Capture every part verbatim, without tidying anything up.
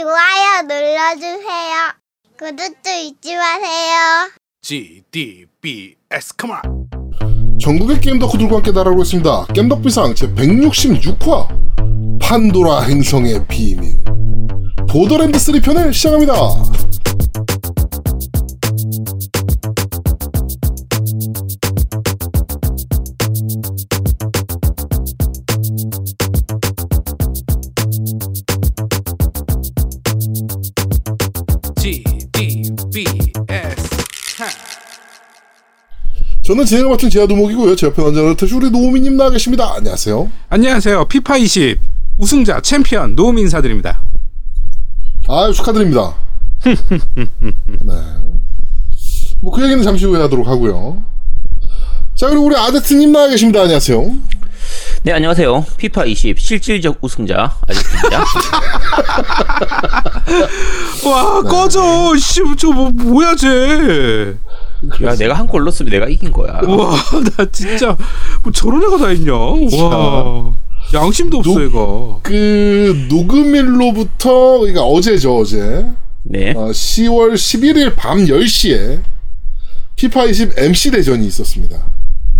좋아요 눌러주세요. 구독도 잊지 마세요. 지 디 비 에스 come on. 전국의 게임 덕후들과 함께 날아오고 있습니다. 겜덕비상 제백육십육 화 판도라 행성의 비밀 보더랜드 삼 편을 시작합니다. 저는 진행을 맡은 지하도목이고요. 제 옆에 언제나 그렇듯이 우리 노우민님 나와 계십니다. 안녕하세요. 안녕하세요. 피파 이십 우승자 챔피언 노우민 인사드립니다. 아유, 축하드립니다. 네. 뭐 그 얘기는 잠시 후에 하도록 하고요. 자, 그리고 우리 아데트님 나와 계십니다. 안녕하세요. 네, 안녕하세요. 피파 이십 실질적 우승자 아데트입니다. 와, 네. 꺼져. 씨, 저 뭐, 뭐야, 쟤. 야, 내가 한 골 넣었으면 내가 이긴 거야. 와, 나 진짜 뭐 저런 애가 다 있냐. 와, 양심도 없어. 노, 얘가 그 녹음일로부터, 그러니까 어제죠. 어제 네. 어, 시월 십일일 밤 열 시에 피파 이십 엠씨 대전이 있었습니다.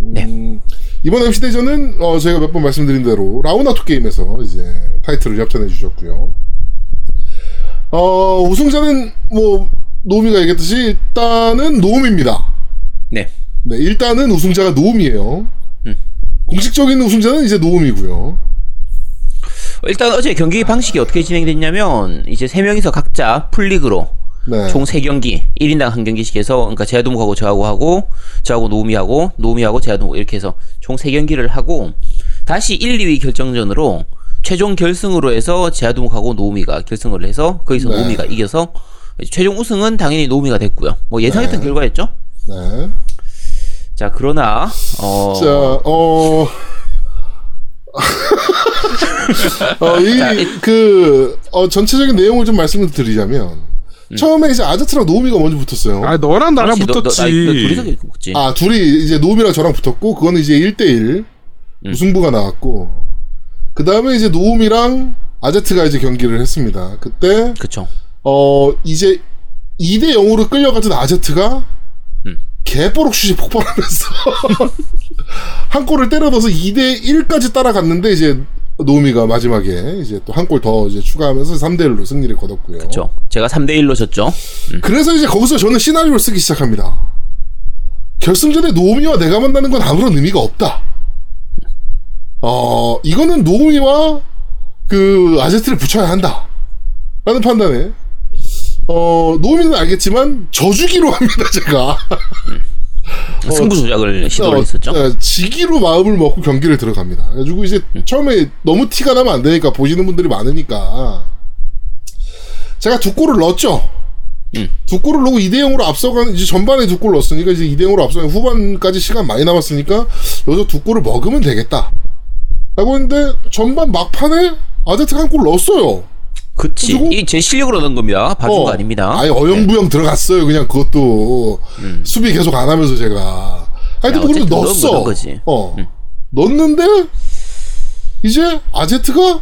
음, 네. 이번 엠씨 대전은 어, 저희가 몇 번 말씀드린 대로 라우나토 게임에서 이제 타이틀을 협찬해 주셨고요. 어, 우승자는 뭐 노우미가 얘기했듯이 일단은 노우미입니다. 네. 네, 일단은 우승자가 노우미예요. 음. 공식적인 우승자는 이제 노우미고요. 일단 어제 경기 방식이 어떻게 진행됐냐면 이제 세 명이서 각자 풀리그로 네. 총 세 경기, 일 인당 한 경기씩 해서, 그러니까 제아도목하고 저하고 하고, 저하고 노우미하고, 노우미하고 제아도목 이렇게 해서 총 세 경기를 하고, 다시 일, 이위 결정전으로 최종 결승으로 해서 제아도목하고 노우미가 결승을 해서 거기서 네. 노우미가 이겨서. 최종 우승은 당연히 노우미가 됐고요. 뭐 예상했던 네. 결과였죠. 네. 자, 그러나 어. 자, 어. 어, 이 그 어 전체적인 내용을 좀 말씀을 드리자면 음. 처음에 이제 아저트랑 노우미가 먼저 붙었어요. 아, 너랑 나랑 그렇지, 붙었지. 너, 너, 나, 너 둘이서 붙지. 아, 둘이 이제 노우미랑 저랑 붙었고, 그거는 이제 일 대 일 음. 무승부가 나왔고, 그 다음에 이제 노우미랑 아저트가 이제 경기를 했습니다. 그때. 그쵸. 어, 이제 이 대 영으로 끌려가던 아제트가 음. 개뽀록슛이 폭발하면서 한 골을 때려넣어서 이 대 일까지 따라갔는데, 이제 노우미가 마지막에 이제 또 한 골 더 이제 추가하면서 삼 대 일로 승리를 거뒀고요. 그렇죠. 제가 삼 대 일로 졌죠. 음. 그래서 이제 거기서 저는 시나리오를 쓰기 시작합니다. 결승전에 노우미와 내가 만나는 건 아무런 의미가 없다. 어, 이거는 노우미와 그 아제트를 붙여야 한다. 라는 판단에, 어, 노우미는 알겠지만, 져주기로 합니다, 제가. 어, 승부조작을 시도를 했었죠? 어, 지기로 마음을 먹고 경기를 들어갑니다. 그래가지고 이제 음. 처음에 너무 티가 나면 안 되니까, 보시는 분들이 많으니까. 제가 두 골을 넣었죠? 음. 두 골을 넣고 이 대 영으로 앞서가는, 이제 전반에 두 골을 넣었으니까, 이제 이 대 영으로 앞서가는 후반까지 시간 많이 남았으니까, 여기서 두 골을 먹으면 되겠다. 라고 했는데, 전반 막판에 아제트가 한 골 넣었어요. 그치. 이게 제 실력으로 넣은 겁니다. 봐준 어, 거 아닙니다. 아니, 어영부영 네. 들어갔어요. 그냥 그것도 음. 수비 계속 안 하면서 제가. 하여튼 그걸로 넣었어. 거지. 어. 음. 넣었는데 이제 아제트가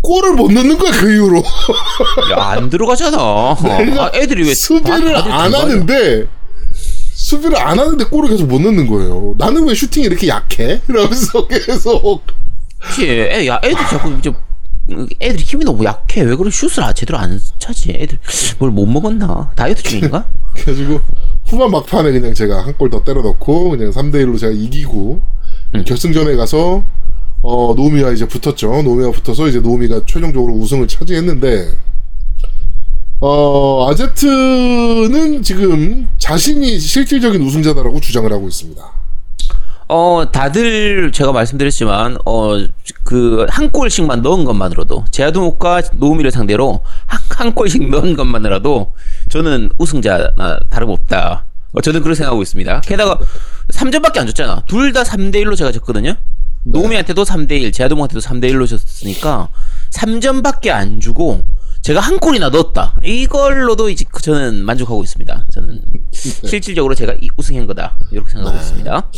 골을 못 넣는 거야, 그 이후로. 야, 안 들어가잖아. 아, 애들이 왜 수비를 안, 안 하는데 수비를 안 하는데 골을 계속 못 넣는 거예요. 나는 왜 슈팅이 이렇게 약해? 이러면서 계속. 그치. 애, 야, 애들 자꾸 이제 애들이 힘이 너무 약해. 왜 그런 슛을 제대로 안 차지? 애들 뭘 못 먹었나? 다이어트 중인가? 그래가지고 후반 막판에 그냥 제가 한 골 더 때려 넣고 그냥 삼 대 일로 제가 이기고 응. 결승전에 가서 어, 노미와 이제 붙었죠. 노미와 붙어서 이제 노미가 최종적으로 우승을 차지했는데, 어, 아제트는 지금 자신이 실질적인 우승자다라고 주장을 하고 있습니다. 어, 다들 제가 말씀드렸지만 어, 그 한 골씩만 넣은 것만으로도, 제아도목과 노우미를 상대로 한, 한 골씩 넣은 것만으로도 저는 우승자나 다름없다. 어, 저는 그렇게 생각하고 있습니다. 게다가 삼 점밖에 안 줬잖아. 둘 다 삼 대 일로 제가 졌거든요. 네. 노우미한테도 삼 대 일, 제아도목한테도 삼 대 일로 졌으니까 삼 점밖에 안 주고 제가 한 골이나 넣었다. 이걸로도 이제 저는 만족하고 있습니다. 저는 실질적으로 제가 우승한 거다, 이렇게 생각하고 네. 있습니다.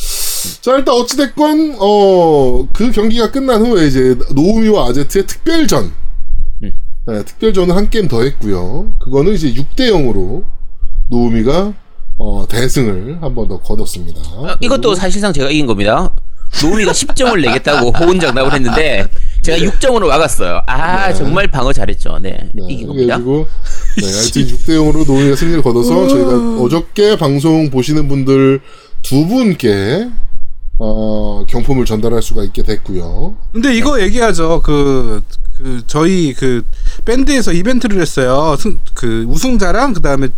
자, 일단 어찌됐건 어, 그 경기가 끝난 후에 이제 노우미와 아제트의 특별전 음. 네, 특별전을 한 게임 더 했고요. 그거는 이제 육 대 영으로 노우미가 어, 대승을 한 번 더 거뒀습니다. 아, 이것도 사실상 제가 이긴 겁니다. 노우미가 십 점을 내겠다고 호언장담을 했는데 제가 네. 육 점으로 막았어요. 아 네. 정말 방어 잘했죠. 네, 네. 이긴 겁니다. 그래가지고 네, 하여튼 육 대 영으로 노우미가 승리를 거둬서 저희가 어저께 방송 보시는 분들 두 분께 어, 경품을 전달할 수가 있게 됐고요. 근데 이거 네. 얘기하죠. 그, 그 저희 그 밴드에서 이벤트를 했어요. 승, 그 우승자랑 그 다음에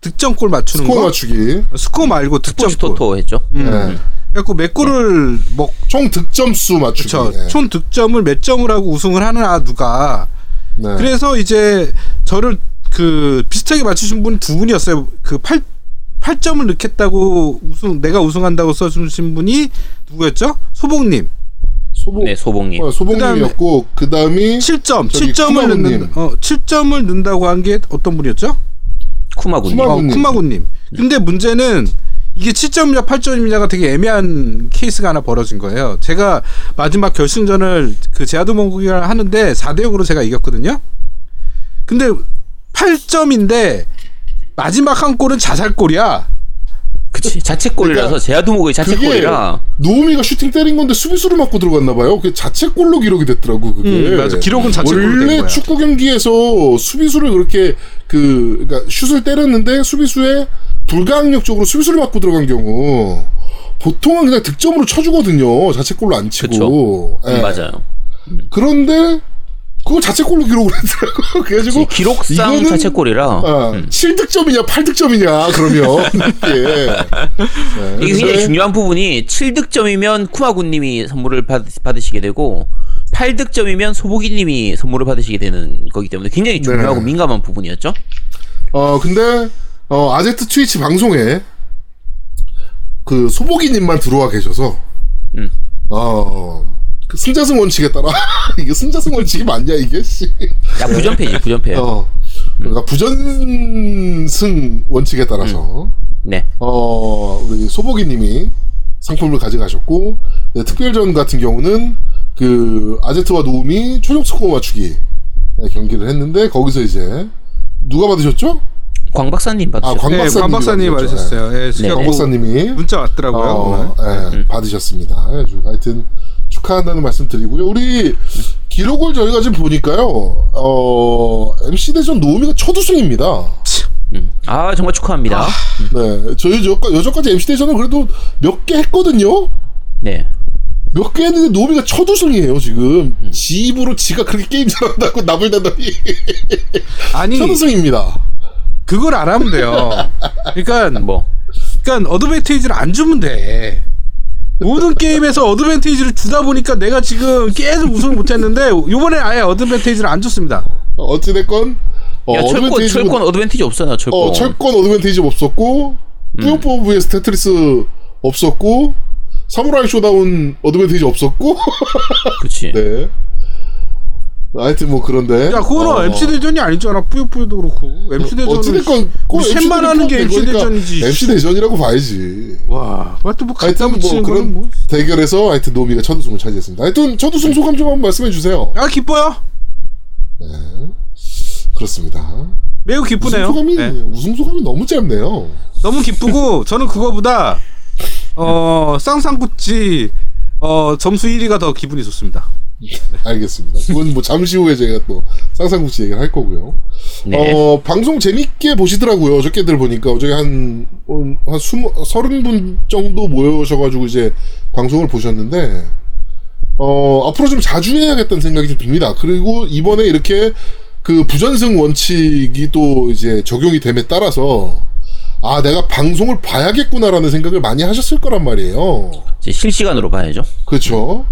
득점골 맞추는 스코어 거. 스코어 맞추기. 스코어 말고 득점골. 토토 했죠. 음. 네. 그래갖고 몇 골을 네. 뭐 총 득점수 맞추기. 네. 총 득점을 몇 점을 하고 우승을 하느냐 누가. 네. 그래서 이제 저를 그 비슷하게 맞추신 분 두 분이었어요. 그 팔. 팔 점을 넣겠다고 우승, 내가 우승한다고 써주신 분이 누구였죠? 소봉님. 소봉, 네, 소봉님. 어, 소봉님이었고 그 다음이 칠 점, 칠 점을 넣는, 어, 칠 점을 넣는다고 한 게 어떤 분이었죠? 쿠마군님. 쿠마군님. 어, 쿠마군님. 근데 문제는 이게 칠 점이냐 팔 점이냐가 되게 애매한 케이스가 하나 벌어진 거예요. 제가 마지막 결승전을 그 제아도몽국이랑 하는데 사 대 영으로 제가 이겼거든요. 근데 팔 점인데. 마지막 한 골은 자살골이야. 그치. 자책골이라서 그러니까 제아두목의 자책골이라. 노우미가 슈팅 때린 건데 수비수를 맞고 들어갔나 봐요. 그게 자책골로 기록이 됐더라고 그게. 음, 맞아. 기록은 자책골로 된 거야. 원래 축구 경기에서 수비수를 그렇게 그 그러니까 슛을 때렸는데 수비수에 불가항력적으로 수비수를 맞고 들어간 경우 보통은 그냥 득점으로 쳐주거든요. 자책골로 안 치고. 네. 음, 맞아요. 그런데. 그거 자책골로 기록을 했더라고. 그래가지고 그치, 기록상 자책골이라 어, 음. 칠 득점이냐 팔 득점이냐 그러면 예. 네, 이게 굉장히 중요한 부분이 칠 득점이면 쿠마군님이 선물을 받, 받으시게 되고 팔 득점이면 소보기님이 선물을 받으시게 되는 거기 때문에 굉장히 중요하고 네네. 민감한 부분이었죠. 어 근데 어, 아제트 트위치 방송에 그 소보기님만 들어와 계셔서 음. 어. 그 승자승 원칙에 따라 이게 승자승 원칙이 맞냐 이게 씨. 야 부전패지 부전패. 어. 그러니까 음. 부전승 원칙에 따라서. 음. 네. 어 우리 소보기님이 상품을 가져가셨고 네, 특별전 같은 경우는 그 아제트와 노움이 최종 스코어 맞추기 경기를 했는데 거기서 이제 누가 받으셨죠? 광 박사님 받으셨어요. 아, 광 박사님, 네, 광 박사님 받으셨어요. 네. 네. 광 박사님이 문자 왔더라고요. 어, 네, 음. 받으셨습니다. 하여튼. 축하한다는 말씀드리고요. 우리 기록을 저희가 지금 보니까요. 어, 엠씨 대전 노우미가 첫 우승입니다. 아 정말 축하합니다. 아, 네, 저희 여전까지, 여전까지 엠씨 대전은 그래도 몇 개 했거든요. 네. 몇 개 했는데 노우미가 첫 우승이에요 지금. 음. 지 입으로 지가 그렇게 게임 잘한다고 나불대더니 아니 첫 우승입니다. 그걸 안 하면 돼요. 그러니까 뭐, 그러니까 어드밴티지를 안 주면 돼. 모든 게임에서 어드밴티지를 주다 보니까 내가 지금 계속 우승을 못했는데 요번에 아예 어드밴티지를 안 줬습니다. 어찌됐건 어, 야, 철권, 어드밴티지 철권 어드밴티지 없었나 철권 어, 철권 어드밴티지 없었고 뚜요포 음. vs 테트리스 없었고 사무라이 쇼다운 어드밴티지 없었고 그치 네. 하여튼 뭐 그런데 야 그거는 어. 엠씨 대전이 아니잖아. 뿌요뿌요도 그렇고 엠씨 대전은 어찌됐건 셋만 하는 게 엠씨 대전이지 엠씨 대전이라고 봐야지. 와 하여튼 뭐 갖다 붙이는 그런 뭐. 대결에서 하여튼 노미가 첫 우승을 차지했습니다. 하여튼 첫 우승 소감 좀 한번 말씀해 주세요. 아 기뻐요. 네 그렇습니다. 매우 기쁘네요. 우승 소감이, 네. 우승 소감이 너무 짧네요. 너무 기쁘고 저는 그거보다 어 쌍쌍국지 어 점수 일 위가 더 기분이 좋습니다. 알겠습니다. 그건 뭐 잠시 후에 제가 또 쌍쌍국지 얘기를 할 거고요. 네. 어, 방송 재밌게 보시더라고요. 어저께들 보니까 어저께 한, 한 서른 분 정도 모여셔가지고 이제 방송을 보셨는데, 어, 앞으로 좀 자주 해야겠다는 생각이 좀 듭니다. 그리고 이번에 이렇게 그 부전승 원칙이 또 이제 적용이 됨에 따라서, 아, 내가 방송을 봐야겠구나라는 생각을 많이 하셨을 거란 말이에요. 이제 실시간으로 봐야죠. 그렇죠.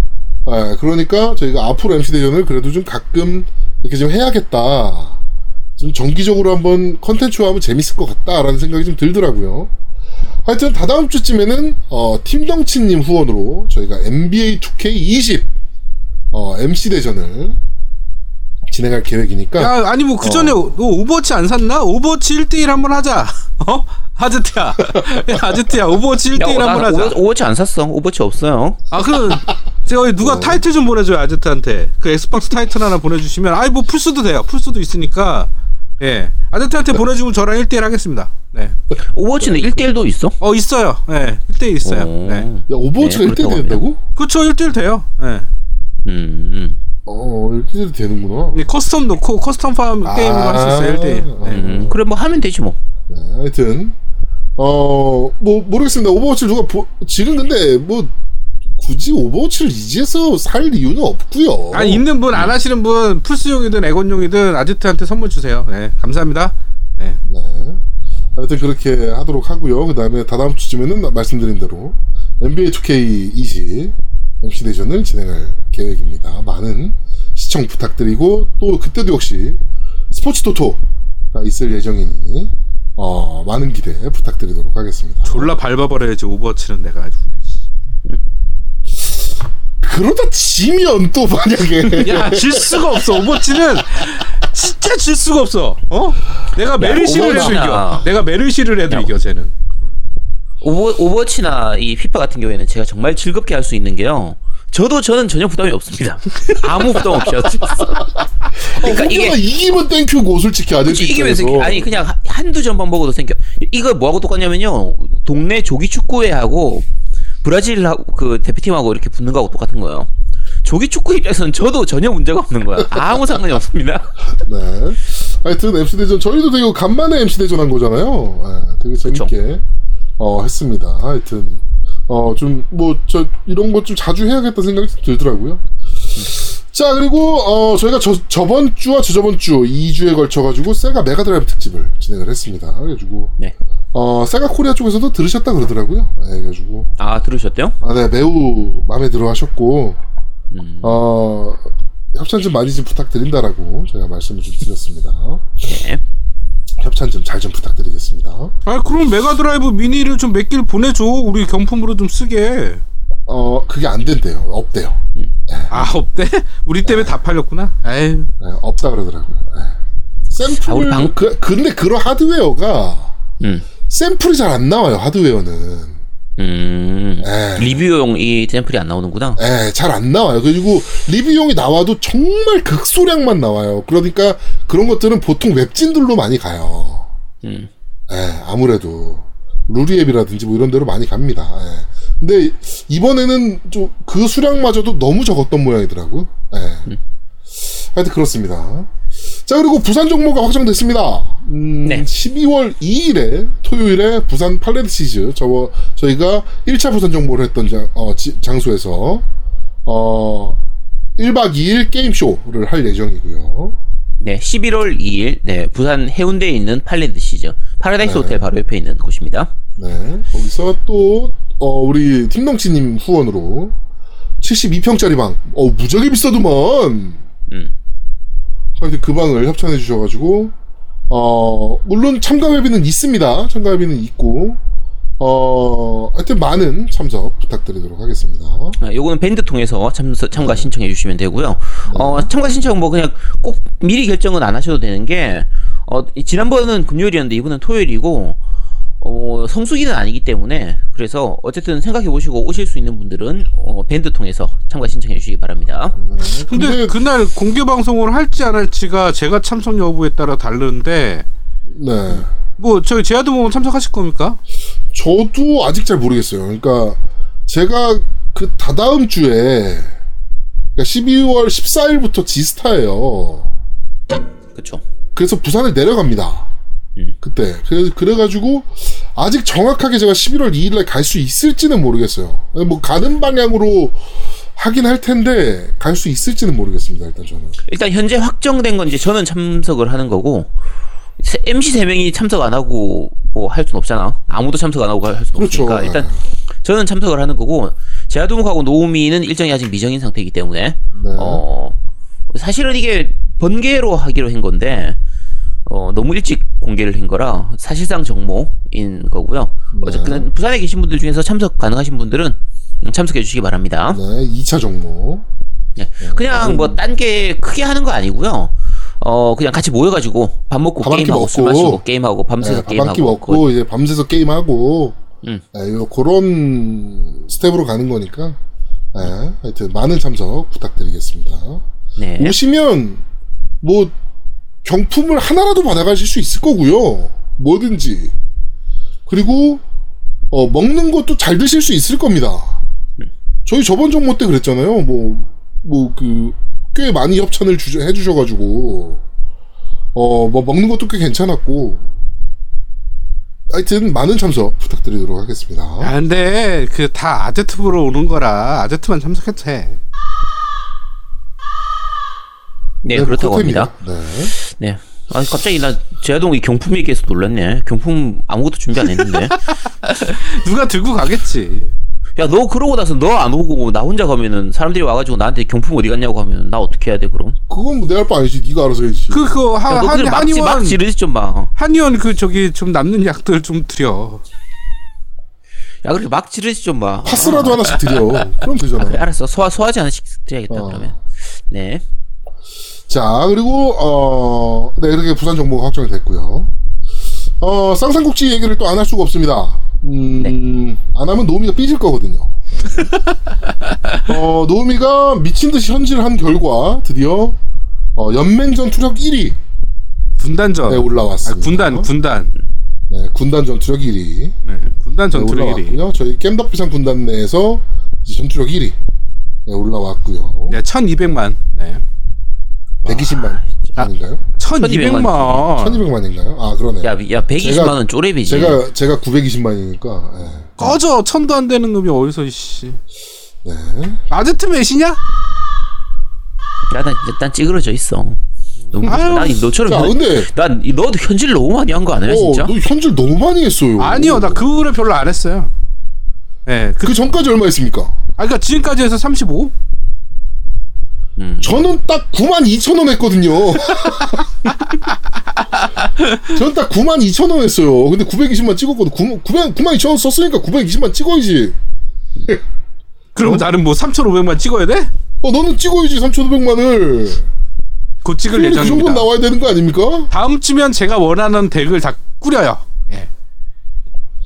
예, 그러니까 저희가 앞으로 엠씨 대전을 그래도 좀 가끔 이렇게 좀 해야겠다. 좀 정기적으로 한번 컨텐츠화하면 재밌을 것 같다라는 생각이 좀 들더라고요. 하여튼 다다음 주쯤에는 어, 팀덩치님 후원으로 저희가 엔비에이 투케이 이십 어, 엠씨 대전을 진행할 계획이니까. 야, 아니 뭐 그 전에 어. 너 오버워치 안 샀나? 오버워치 일 대 일 한번 하자. 어? 아즈트야, 야, 아즈트야, 오버워치 일 대일 한번 하자. 오버, 오버워치 안 샀어. 오버워치 없어요. 아, 그, 제가 누가 어. 타이틀 좀 보내줘요, 아즈트한테. 그 엑스박스 타이틀 하나 보내주시면, 아이, 뭐, 풀스도 돼요. 풀스도 있으니까. 예. 아저씨한테 보내주면 저랑 일 대일 하겠습니다. 네. 오버워치는 일 대일도 있어? 어, 있어요. 예. 일 대일 있어요. 오... 네. 야, 오버워치가 네, 일 대일 된다고? 그쵸, 일 대일 돼요. 예. 음. 어, 일 대일 되는구나. 네, 커스텀 넣고, 커스텀 팜 아... 게임으로 할 수 있어요, 일 대일. 네. 음, 그래, 뭐 하면 되지 뭐. 네, 하여튼. 어, 뭐, 모르겠습니다. 오버워치를 누가 보, 지금 근데, 뭐, 굳이 오버워치를 이제서 살 이유는 없고요. 아니, 있는 분, 안 하시는 분, 플스용이든 에곤용이든 아지트한테 선물 주세요. 네, 감사합니다. 네. 네. 하여튼 그렇게 하도록 하고요. 그 다음에 다다음 주쯤에는 말씀드린 대로 엔비에이 투케이 이십 엠시 데이션을 진행할 계획입니다. 많은 시청 부탁드리고, 또 그때도 역시 스포츠 토토가 있을 예정이니 어, 많은 기대 부탁드리도록 하겠습니다. 졸라 밟아버려야지, 오버워치는 내가 아주 그냥. 그러다 지면 또 만약에 야, 질 수가 없어. 오버워치는 진짜 질 수가 없어. 어? 내가 메르시를 해도 이겨. 내가 메르시를 해도 야, 이겨 쟤는. 오버 오버워치나 이 피파 같은 경우에는 제가 정말 즐겁게 할 수 있는 게요. 저도 저는 전혀 부담이 없습니다. 아무 부담 없이 할 수 있어. 그러니까 어, 이게 이기면 땡큐고 솔직히 아들 이기면서 아니 그냥 한두 전반 먹어도 땡큐. 이거 뭐하고 똑같냐면요. 동네 조기 축구회하고 브라질하고 그 대표팀하고 이렇게 붙는 거하고 똑같은 거예요. 조기 축구 입장에서는 저도 전혀 문제가 없는 거야. 아무 상관이 없습니다. 네. 하여튼 엠시 대전 저희도 되게 간만에 엠시 대전 한 거잖아요. 네, 되게 재밌게 그쵸. 어 했습니다. 하여튼 어 좀 뭐 저 이런 거 좀 자주 해야겠다 생각이 들더라고요. 자 그리고 어 저희가 저 저번 주와 저저번 주 이 주에 걸쳐 가지고 세가 메가드라이브 특집을 진행을 했습니다. 그래가지고 네. 어, 세가 코리아 쪽에서도 들으셨다 그러더라고요. 네, 그래가지고. 아, 들으셨대요? 아, 네, 매우 마음에 들어 하셨고, 음. 어, 협찬 좀 많이 좀 부탁드린다라고 제가 말씀을 좀 드렸습니다. 네. 협찬 좀 잘 좀 부탁드리겠습니다. 아, 그럼 메가드라이브 미니를 좀 몇 개를 보내줘. 우리 경품으로 좀 쓰게. 어, 그게 안 된대요. 없대요. 음. 아, 없대? 우리 때문에 네. 다 팔렸구나. 에휴. 네, 없다 그러더라고요. 네. 샘플, 아, 방... 그, 근데 그런 하드웨어가, 음. 샘플이 잘 안 나와요, 하드웨어는. 음. 에. 리뷰용 이 샘플이 안 나오는구나. 예, 잘 안 나와요. 그리고 리뷰용이 나와도 정말 극소량만 나와요. 그러니까 그런 것들은 보통 웹진들로 많이 가요. 음. 예, 아무래도. 루리앱이라든지 뭐 이런 데로 많이 갑니다. 예. 근데 이번에는 좀 그 수량마저도 너무 적었던 모양이더라고요. 예. 음. 하여튼 그렇습니다. 자 그리고 부산 종목이 확정됐습니다. 음, 네. 십이월 이일에 토요일에 부산 팔레드시즈 저 저희가 일 차 부산 종목을 했던 장, 어, 지, 장소에서 어, 일박 이일 게임쇼를 할 예정이고요. 네, 십일월 이일 네 부산 해운대에 있는 팔레드시즈 파라다이스 네. 호텔 바로 옆에 있는 곳입니다. 네 거기서 또 어, 우리 팀덩치님 후원으로 칠십이 평짜리 방, 어 무지하게 비싸더만. 음. 하여튼 그 방을 협찬해 주셔가지고 어 물론 참가회비는 있습니다. 참가회비는 있고 어 하여튼 많은 참석 부탁드리도록 하겠습니다. 아, 요거는 밴드 통해서 참석, 참가 신청해 주시면 되고요. 네. 어 참가 신청 뭐 그냥 꼭 미리 결정은 안 하셔도 되는 게 어 지난번은 금요일이었는데 이번은 토요일이고 어 성수기는 아니기 때문에 그래서 어쨌든 생각해 보시고 오실 수 있는 분들은 어 밴드 통해서 참가 신청해 주시기 바랍니다. 네. 근데, 근데 그날 공개 방송을 할지 안 할지가 제가 참석 여부에 따라 다른데 네. 뭐 저희 제아드 모임 참석하실 겁니까? 저도 아직 잘 모르겠어요. 그러니까 제가 그 다다음 주에 그러니까 십이월 십사일부터 지스타예요. 그렇죠. 그래서 부산에 내려갑니다. 그때 그래, 그래가지고 아직 정확하게 제가 십일월 이일날 갈 수 있을지는 모르겠어요. 뭐 가는 방향으로 하긴 할 텐데 갈 수 있을지는 모르겠습니다. 일단 저는 일단 현재 확정된 건지 저는 참석을 하는 거고 엠시 세 명이 참석 안 하고 뭐 할 순 없잖아. 아무도 참석 안 하고 할 순 그렇죠. 없으니까 일단 저는 참석을 하는 거고 제아두목하고 노우미는 일정이 아직 미정인 상태이기 때문에 네. 어 사실은 이게 번개로 하기로 한 건데. 어 너무 일찍 공개를 한 거라 사실상 정모인 거고요. 네. 어쨌든 부산에 계신 분들 중에서 참석 가능하신 분들은 참석해 주시기 바랍니다. 네, 이 차 정모. 네. 네. 그냥 뭐 딴 게 크게 하는 거 아니고요. 어 그냥 같이 모여가지고 밥 먹고 밥 게임하고 먹고, 술 마시고 게임하고 밤새서 네, 게임하고 밥 먹고 거의. 이제 밤새서 게임하고 음. 네, 요 그런 스텝으로 가는 거니까 네, 하여튼 많은 참석 부탁드리겠습니다. 네. 오시면 뭐 경품을 하나라도 받아가실 수 있을 거고요. 뭐든지. 그리고 어, 먹는 것도 잘 드실 수 있을 겁니다. 저희 저번 정모 때 그랬잖아요. 뭐, 뭐, 그, 꽤 많이 협찬을 주, 해주셔가지고, 어, 뭐, 먹는 것도 꽤 괜찮았고, 하여튼, 많은 참석 부탁드리도록 하겠습니다. 아, 근데, 그, 다 아재트부로 오는 거라, 아재트만 참석해도 돼. 네, 네 그렇다고 합니다. 네. 네. 아 갑자기 나 제아동이 경품 얘기해서 놀랐네. 경품 아무것도 준비 안 했는데. 누가 들고 가겠지. 야, 너 그러고 나서 너 안 오고 나 혼자 가면은 사람들이 와가지고 나한테 경품 어디 갔냐고 하면 나 어떻게 해야 돼 그럼? 그건 뭐 내 할 바 아니지. 네가 알아서 해야지. 그 그거 한, 야, 한, 한, 한의원 막 지르지 좀 마. 한의원 그 저기 좀 남는 약들 좀 드려. 야 그렇게 막 지르지 좀 마. 파스라도 어. 하나씩 드려. 그럼 되잖아. 아, 그래, 알았어. 소화 소화제 하나씩 드려야겠다 어. 그러면. 네. 자, 그리고, 어, 네, 이렇게 부산 정보가 확정이 됐고요. 어, 쌍쌍국지 얘기를 또 안 할 수가 없습니다. 음, 네. 안 하면 노우미가 삐질 거거든요. 어, 노우미가 미친 듯이 현질을 한 결과, 드디어, 어, 연맹전 투력 일 위. 군단전에 올라왔습니다. 아, 군단, 군단. 네, 군단 전투력 일 위. 네, 군단 전투력 네, 일 위. 저희 겜덕비상 군단 내에서 전투력 일 위. 네, 올라왔고요. 네, 천이백만. 네. 백이십만 아, 아닌가요? 천이백만. 천이백만인가요? 아, 그러네. 야, 야 백이십만은 쪼레비지. 제가, 제가 구백이십만이니까. 네. 꺼져! 천도 안 되는 놈이 어디서, 씨. 네. 아재트 몇이냐? 야, 난, 난 찌그러져 있어. 너무, 난 너처럼. 야, 근데. 난, 너 현질 너무 많이 한 거 아니야, 어, 진짜? 너 현질 너무 많이 했어요. 아니요, 나 그 후에 별로 안 했어요. 예. 네, 그, 그 전까지 얼마 했습니까? 아, 그니까 지금까지 해서 삼십오? 음. 저는 딱 구만 이천 원 했거든요. 저는 딱 구만 이천 원 했어요. 근데 구백이십만 찍었거든. 구만 이천 원 썼으니까 구백이십만 찍어야지. 그럼 어? 나는 뭐 삼천오백만 찍어야 돼? 어, 너는 찍어야지 삼천오백만을. 곧 찍을 예정입니다. 그 정도는 나와야 되는 거 아닙니까? 다음 주면 제가 원하는 덱을 다 꾸려요. 예.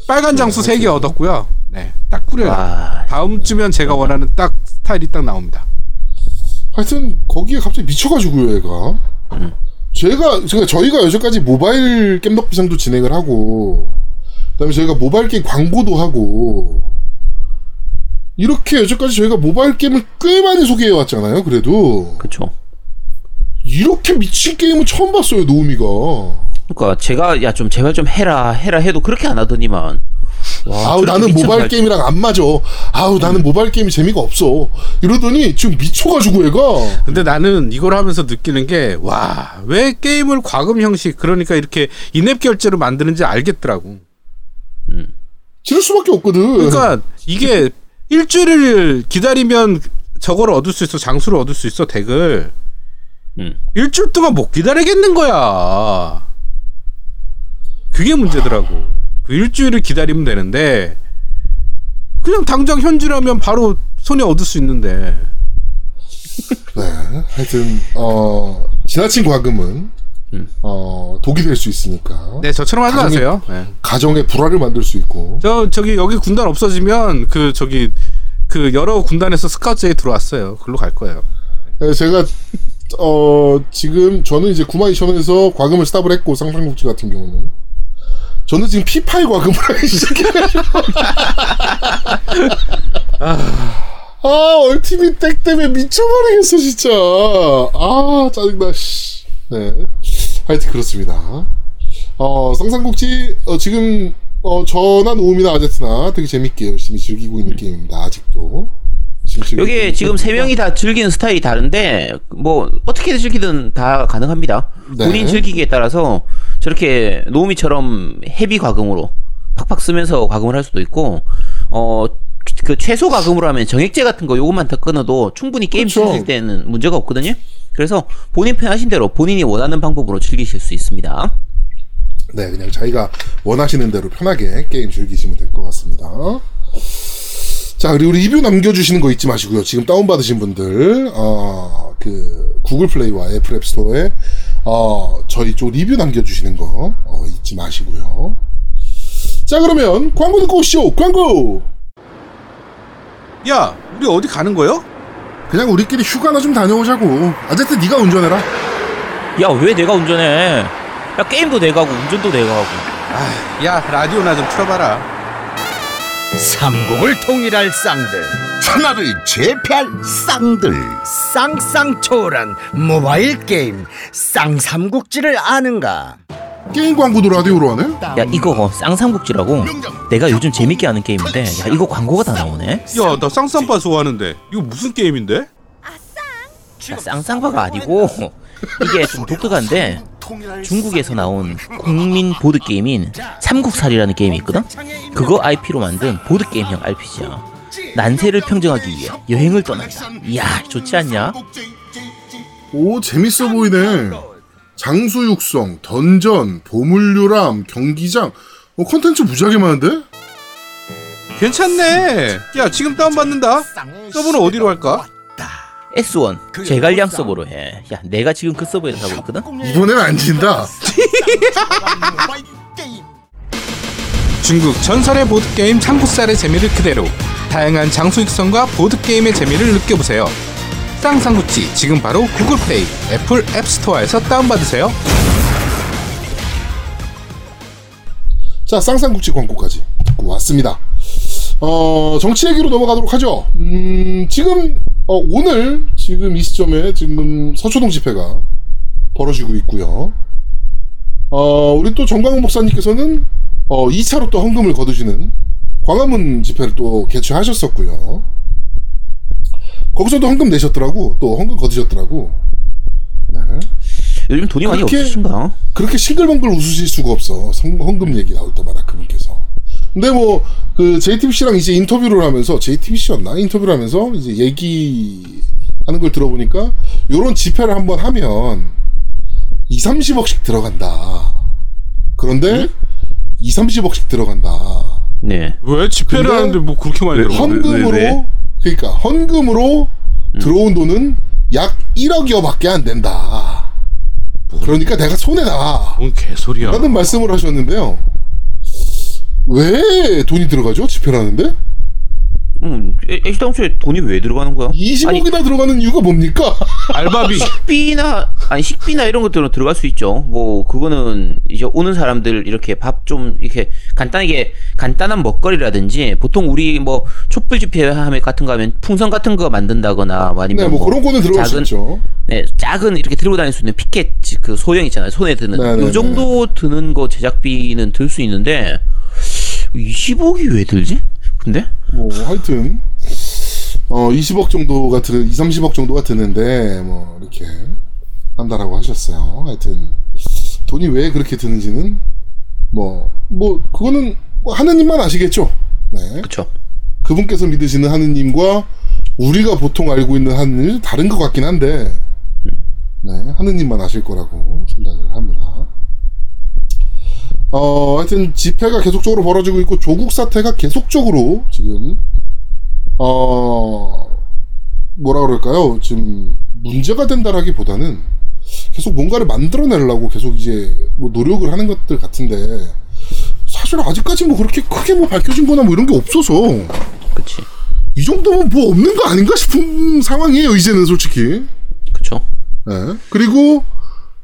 빨간 장수 네, 세 개 얻었고요. 네, 딱 꾸려요. 아... 다음 주면 제가 원하는 딱 스타일이 딱 나옵니다. 하여튼 거기에 갑자기 미쳐가지고요, 얘가. 음. 제가 제가 저희가 여태까지 모바일 겜덕비상도 진행을 하고, 그다음에 저희가 모바일 게임 광고도 하고, 이렇게 여태까지 저희가 모바일 게임을 꽤 많이 소개해 왔잖아요. 그래도. 그렇죠. 이렇게 미친 게임은 처음 봤어요, 노우미가. 그러니까 제가 야 좀 제발 좀 해라 해라 해도 그렇게 안 하더니만. 와, 아우 나는 모바일 게임이랑 안 맞아. 아우 나는 음. 모바일 게임이 재미가 없어. 이러더니 지금 미쳐가지고 얘가. 근데 나는 이걸 하면서 느끼는 게 와, 왜 게임을 과금 형식 그러니까 이렇게 인앱 결제로 만드는지 알겠더라고. 음. 지를 수밖에 없거든. 그러니까 이게 일주일을 기다리면 저걸 얻을 수 있어. 장수를 얻을 수 있어. 덱을. 음. 일주일 동안 못 기다리겠는 거야. 그게 문제더라고. 아. 일주일을 기다리면 되는데 그냥 당장 현질하면 바로 손에 얻을 수 있는데. 네, 하여튼 어, 지나친 과금은 음. 어, 독이 될 수 있으니까. 네, 저처럼 하지 마세요. 네. 가정에 불화를 만들 수 있고. 저 저기 여기 군단 없어지면 그 저기 그 여러 군단에서 스카우트에 들어왔어요. 글로 갈 거예요. 네, 제가 어, 지금 저는 이제 구만 이천 원에서 과금을 스탑을 했고 쌍쌍국지 같은 경우는. 저는 지금 피파의 과금을 시작해가지고. 아, 얼티밋 덱 때문에 미쳐버리겠어, 진짜. 아, 짜증나, 씨. 네. 하여튼 그렇습니다. 어, 쌍쌍국지, 어, 지금, 어, 저나 노움이나 아제트나 되게 재밌게 열심히 즐기고 있는 음. 게임입니다, 아직도. 여기 지금 세 명이 다 즐기는 스타일이 다른데 뭐 어떻게 즐기든 다 가능합니다. 네. 본인 즐기기에 따라서 저렇게 노우미처럼 헤비 과금으로 팍팍 쓰면서 과금을 할 수도 있고 어 그 최소 과금으로 하면 정액제 같은 거 요것만 더 끊어도 충분히 게임 그렇죠. 즐길 때는 문제가 없거든요. 그래서 본인 편하신 대로 본인이 원하는 방법으로 즐기실 수 있습니다. 네, 그냥 자기가 원하시는 대로 편하게 게임 즐기시면 될 것 같습니다. 자, 그리고 리뷰 남겨주시는 거 잊지 마시고요. 지금 다운받으신 분들, 어, 그, 구글 플레이와 애플 앱스토어에 어, 저희 쪽 리뷰 남겨주시는 거 어, 잊지 마시고요. 자, 그러면 광고 듣고 오시죠. 광고! 야, 우리 어디 가는 거요? 그냥 우리끼리 휴가나 좀 다녀오자고. 아제트 네가 운전해라. 야, 왜 내가 운전해? 야, 게임도 내가 하고 운전도 내가 하고. 아, 야, 라디오나 좀 틀어봐라. 삼국을 통일할 쌍들, 천하를 제패할 쌍들, 쌍쌍초월한 모바일 게임 쌍삼국지를 아는가? 게임 광고도 라디오로 하네? 야, 이거 쌍쌍국지라고 내가 요즘 재밌게 하는 게임인데, 야, 이거 광고가 다 나오네. 야, 나 쌍쌍바 좋아하는데 이거 무슨 게임인데? 야, 쌍쌍바가 아니고 이게 좀 독특한데 중국에서 나온 국민 보드게임인 삼국살이라는 게임이 있거든? 그거 아이피로 만든 보드게임형 알피지야. 난세를 평정하기 위해 여행을 떠난다. 이야, 좋지 않냐? 오, 재밌어 보이네. 장수육성, 던전, 보물요람, 경기장, 어, 컨텐츠 무지하게 많은데? 괜찮네. 야, 지금 다운받는다. 서버는 어디로 할까? 에스 원 제갈량 서버로 해. 야, 내가 지금 그 서버에서 하고 있거든. 이번엔 안 진다. 중국 전설의 보드게임 삼국살의 재미를 그대로 다양한 장수 육성과 보드게임의 재미를 느껴보세요. 쌍쌍국지 지금 바로 구글플레이, 애플 앱스토어에서 다운받으세요. 자, 쌍쌍국지 광고까지 듣고 왔습니다. 어, 정치 얘기로 넘어가도록 하죠. 음, 지금 어, 오늘 지금 이 시점에 지금 서초동 집회가 벌어지고 있고요. 어, 우리 또 정광훈 목사님께서는 어, 이 차로 또 헌금을 거두시는 광화문 집회를 또 개최하셨었고요. 거기서도 헌금 내셨더라고. 또 헌금 거두셨더라고. 네. 요즘 돈이 많이 없으신가? 그렇게 싱글벙글 웃으실 수가 없어. 헌금 얘기 나올 때마다 그분께서. 근데 뭐 그 제이티비씨랑 이제 인터뷰를 하면서 제이티비씨였나 인터뷰를 하면서 이제 얘기하는 걸 들어보니까 요런 집회를 한번 하면 이삼십억씩 들어간다. 그런데 네? 이삼십억씩 들어간다. 네. 왜 집회를 하는데 뭐 그렇게 많이 들어가요? 헌금으로 왜, 왜? 그러니까 헌금으로 음. 들어온 돈은 약 일억여밖에 안 된다. 뭐, 그러니까 내가 손해다. 뭔 개소리야? 라는 말씀을 하셨는데요. 왜 돈이 들어가죠? 집회라는데? 음, 애시당초에 돈이 왜 들어가는 거야? 이십억이나 아니, 들어가는 이유가 뭡니까? 알바비. 식비나, 아니, 식비나 이런 것들은 들어갈 수 있죠. 뭐, 그거는 이제 오는 사람들 이렇게 밥 좀, 이렇게 간단하게, 간단한 먹거리라든지, 보통 우리 뭐, 촛불 집회 같은 거 하면 풍선 같은 거 만든다거나, 아니면. 네, 뭐, 뭐 그런 거는 들어갈 수 있죠. 네, 작은 이렇게 들고 다닐 수 있는 피켓, 그 소형 있잖아요. 손에 드는. 네네네. 요 정도 드는 거 제작비는 들 수 있는데, 이십억이 왜 들지? 근데? 뭐 하여튼 어 이십억 정도가 들 이삼십억 정도가 드는데 뭐 이렇게 한다라고 하셨어요. 하여튼 돈이 왜 그렇게 드는지는 뭐뭐 뭐 그거는 뭐 하느님만 아시겠죠. 네. 그렇죠. 그분께서 믿으시는 하느님과 우리가 보통 알고 있는 하느님은 다른 것 같긴 한데 네, 하느님만 아실 거라고 생각을 합니다. 어, 하여튼, 집회가 계속적으로 벌어지고 있고, 조국 사태가 계속적으로, 지금, 어, 뭐라 그럴까요? 지금, 문제가 된다라기 보다는, 계속 뭔가를 만들어내려고 계속 이제, 뭐, 노력을 하는 것들 같은데, 사실 아직까지 뭐 그렇게 크게 뭐 밝혀진 거나 뭐 이런 게 없어서. 그치. 이 정도면 뭐 없는 거 아닌가 싶은 상황이에요, 이제는 솔직히. 그쵸. 예. 네. 그리고,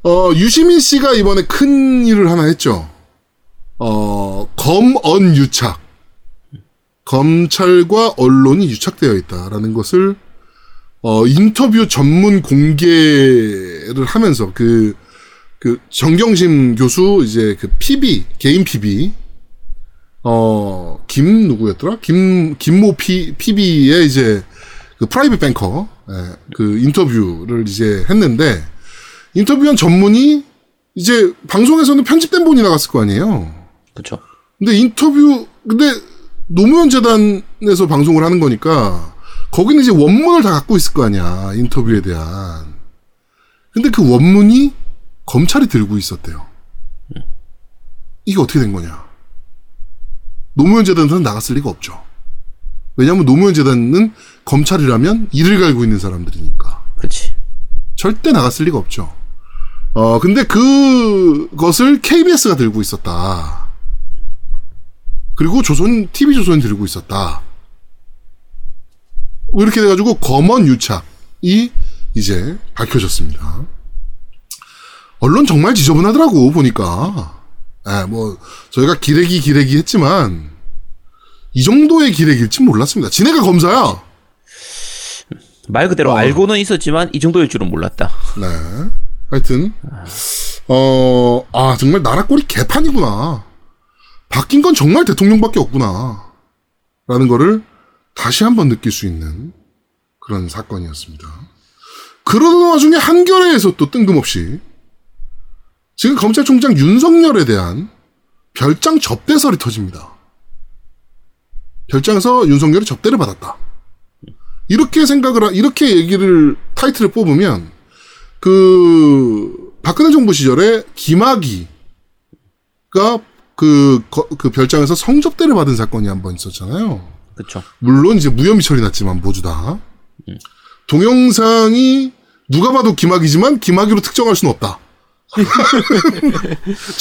어, 유시민 씨가 이번에 큰 일을 하나 했죠. 어, 검언 유착. 검찰과 언론이 유착되어 있다라는 것을, 어, 인터뷰 전문 공개를 하면서, 그, 그, 정경심 교수, 이제 그 피비, 개인 피비, 어, 김, 누구였더라? 김, 김모 피, 피비의 이제 그 프라이빗 뱅커, 예, 그 인터뷰를 이제 했는데, 인터뷰한 전문이 이제 방송에서는 편집된 본이 나갔을 거 아니에요? 그렇죠. 근데 인터뷰 근데 노무현 재단에서 방송을 하는 거니까 거기는 이제 원문을 다 갖고 있을 거 아니야, 인터뷰에 대한. 근데 그 원문이 검찰이 들고 있었대요. 응. 이게 어떻게 된 거냐? 노무현 재단에서는 나갔을 리가 없죠. 왜냐하면 노무현 재단은 검찰이라면 이를 갈고 있는 사람들이니까. 그렇지. 절대 나갔을 리가 없죠. 어, 근데 그것을 케이비에스가 들고 있었다. 그리고 조선, 티비조선이 들고 있었다. 이렇게 돼가지고 검언 유착이 이제 밝혀졌습니다. 언론 정말 지저분하더라고, 보니까. 예, 뭐, 저희가 기레기 기레기 했지만, 이 정도의 기레기일진 몰랐습니다. 지네가 검사야! 말 그대로 어. 알고는 있었지만, 이 정도일 줄은 몰랐다. 네. 하여튼, 어, 아, 정말 나라 꼴이 개판이구나. 바뀐 건 정말 대통령밖에 없구나. 라는 거를 다시 한번 느낄 수 있는 그런 사건이었습니다. 그러던 와중에 한겨레에서 또 뜬금없이 지금 검찰총장 윤석열에 대한 별장 접대설이 터집니다. 별장에서 윤석열이 접대를 받았다. 이렇게 생각을, 하, 이렇게 얘기를, 타이틀을 뽑으면 그, 박근혜 정부 시절에 김학의가 그, 그 별장에서 성접대를 받은 사건이 한번 있었잖아요. 그쵸. 물론 이제 무혐의 처리 났지만 모두 다. 음. 동영상이 누가 봐도 김학의지만 김학의로 특정할 수는 없다.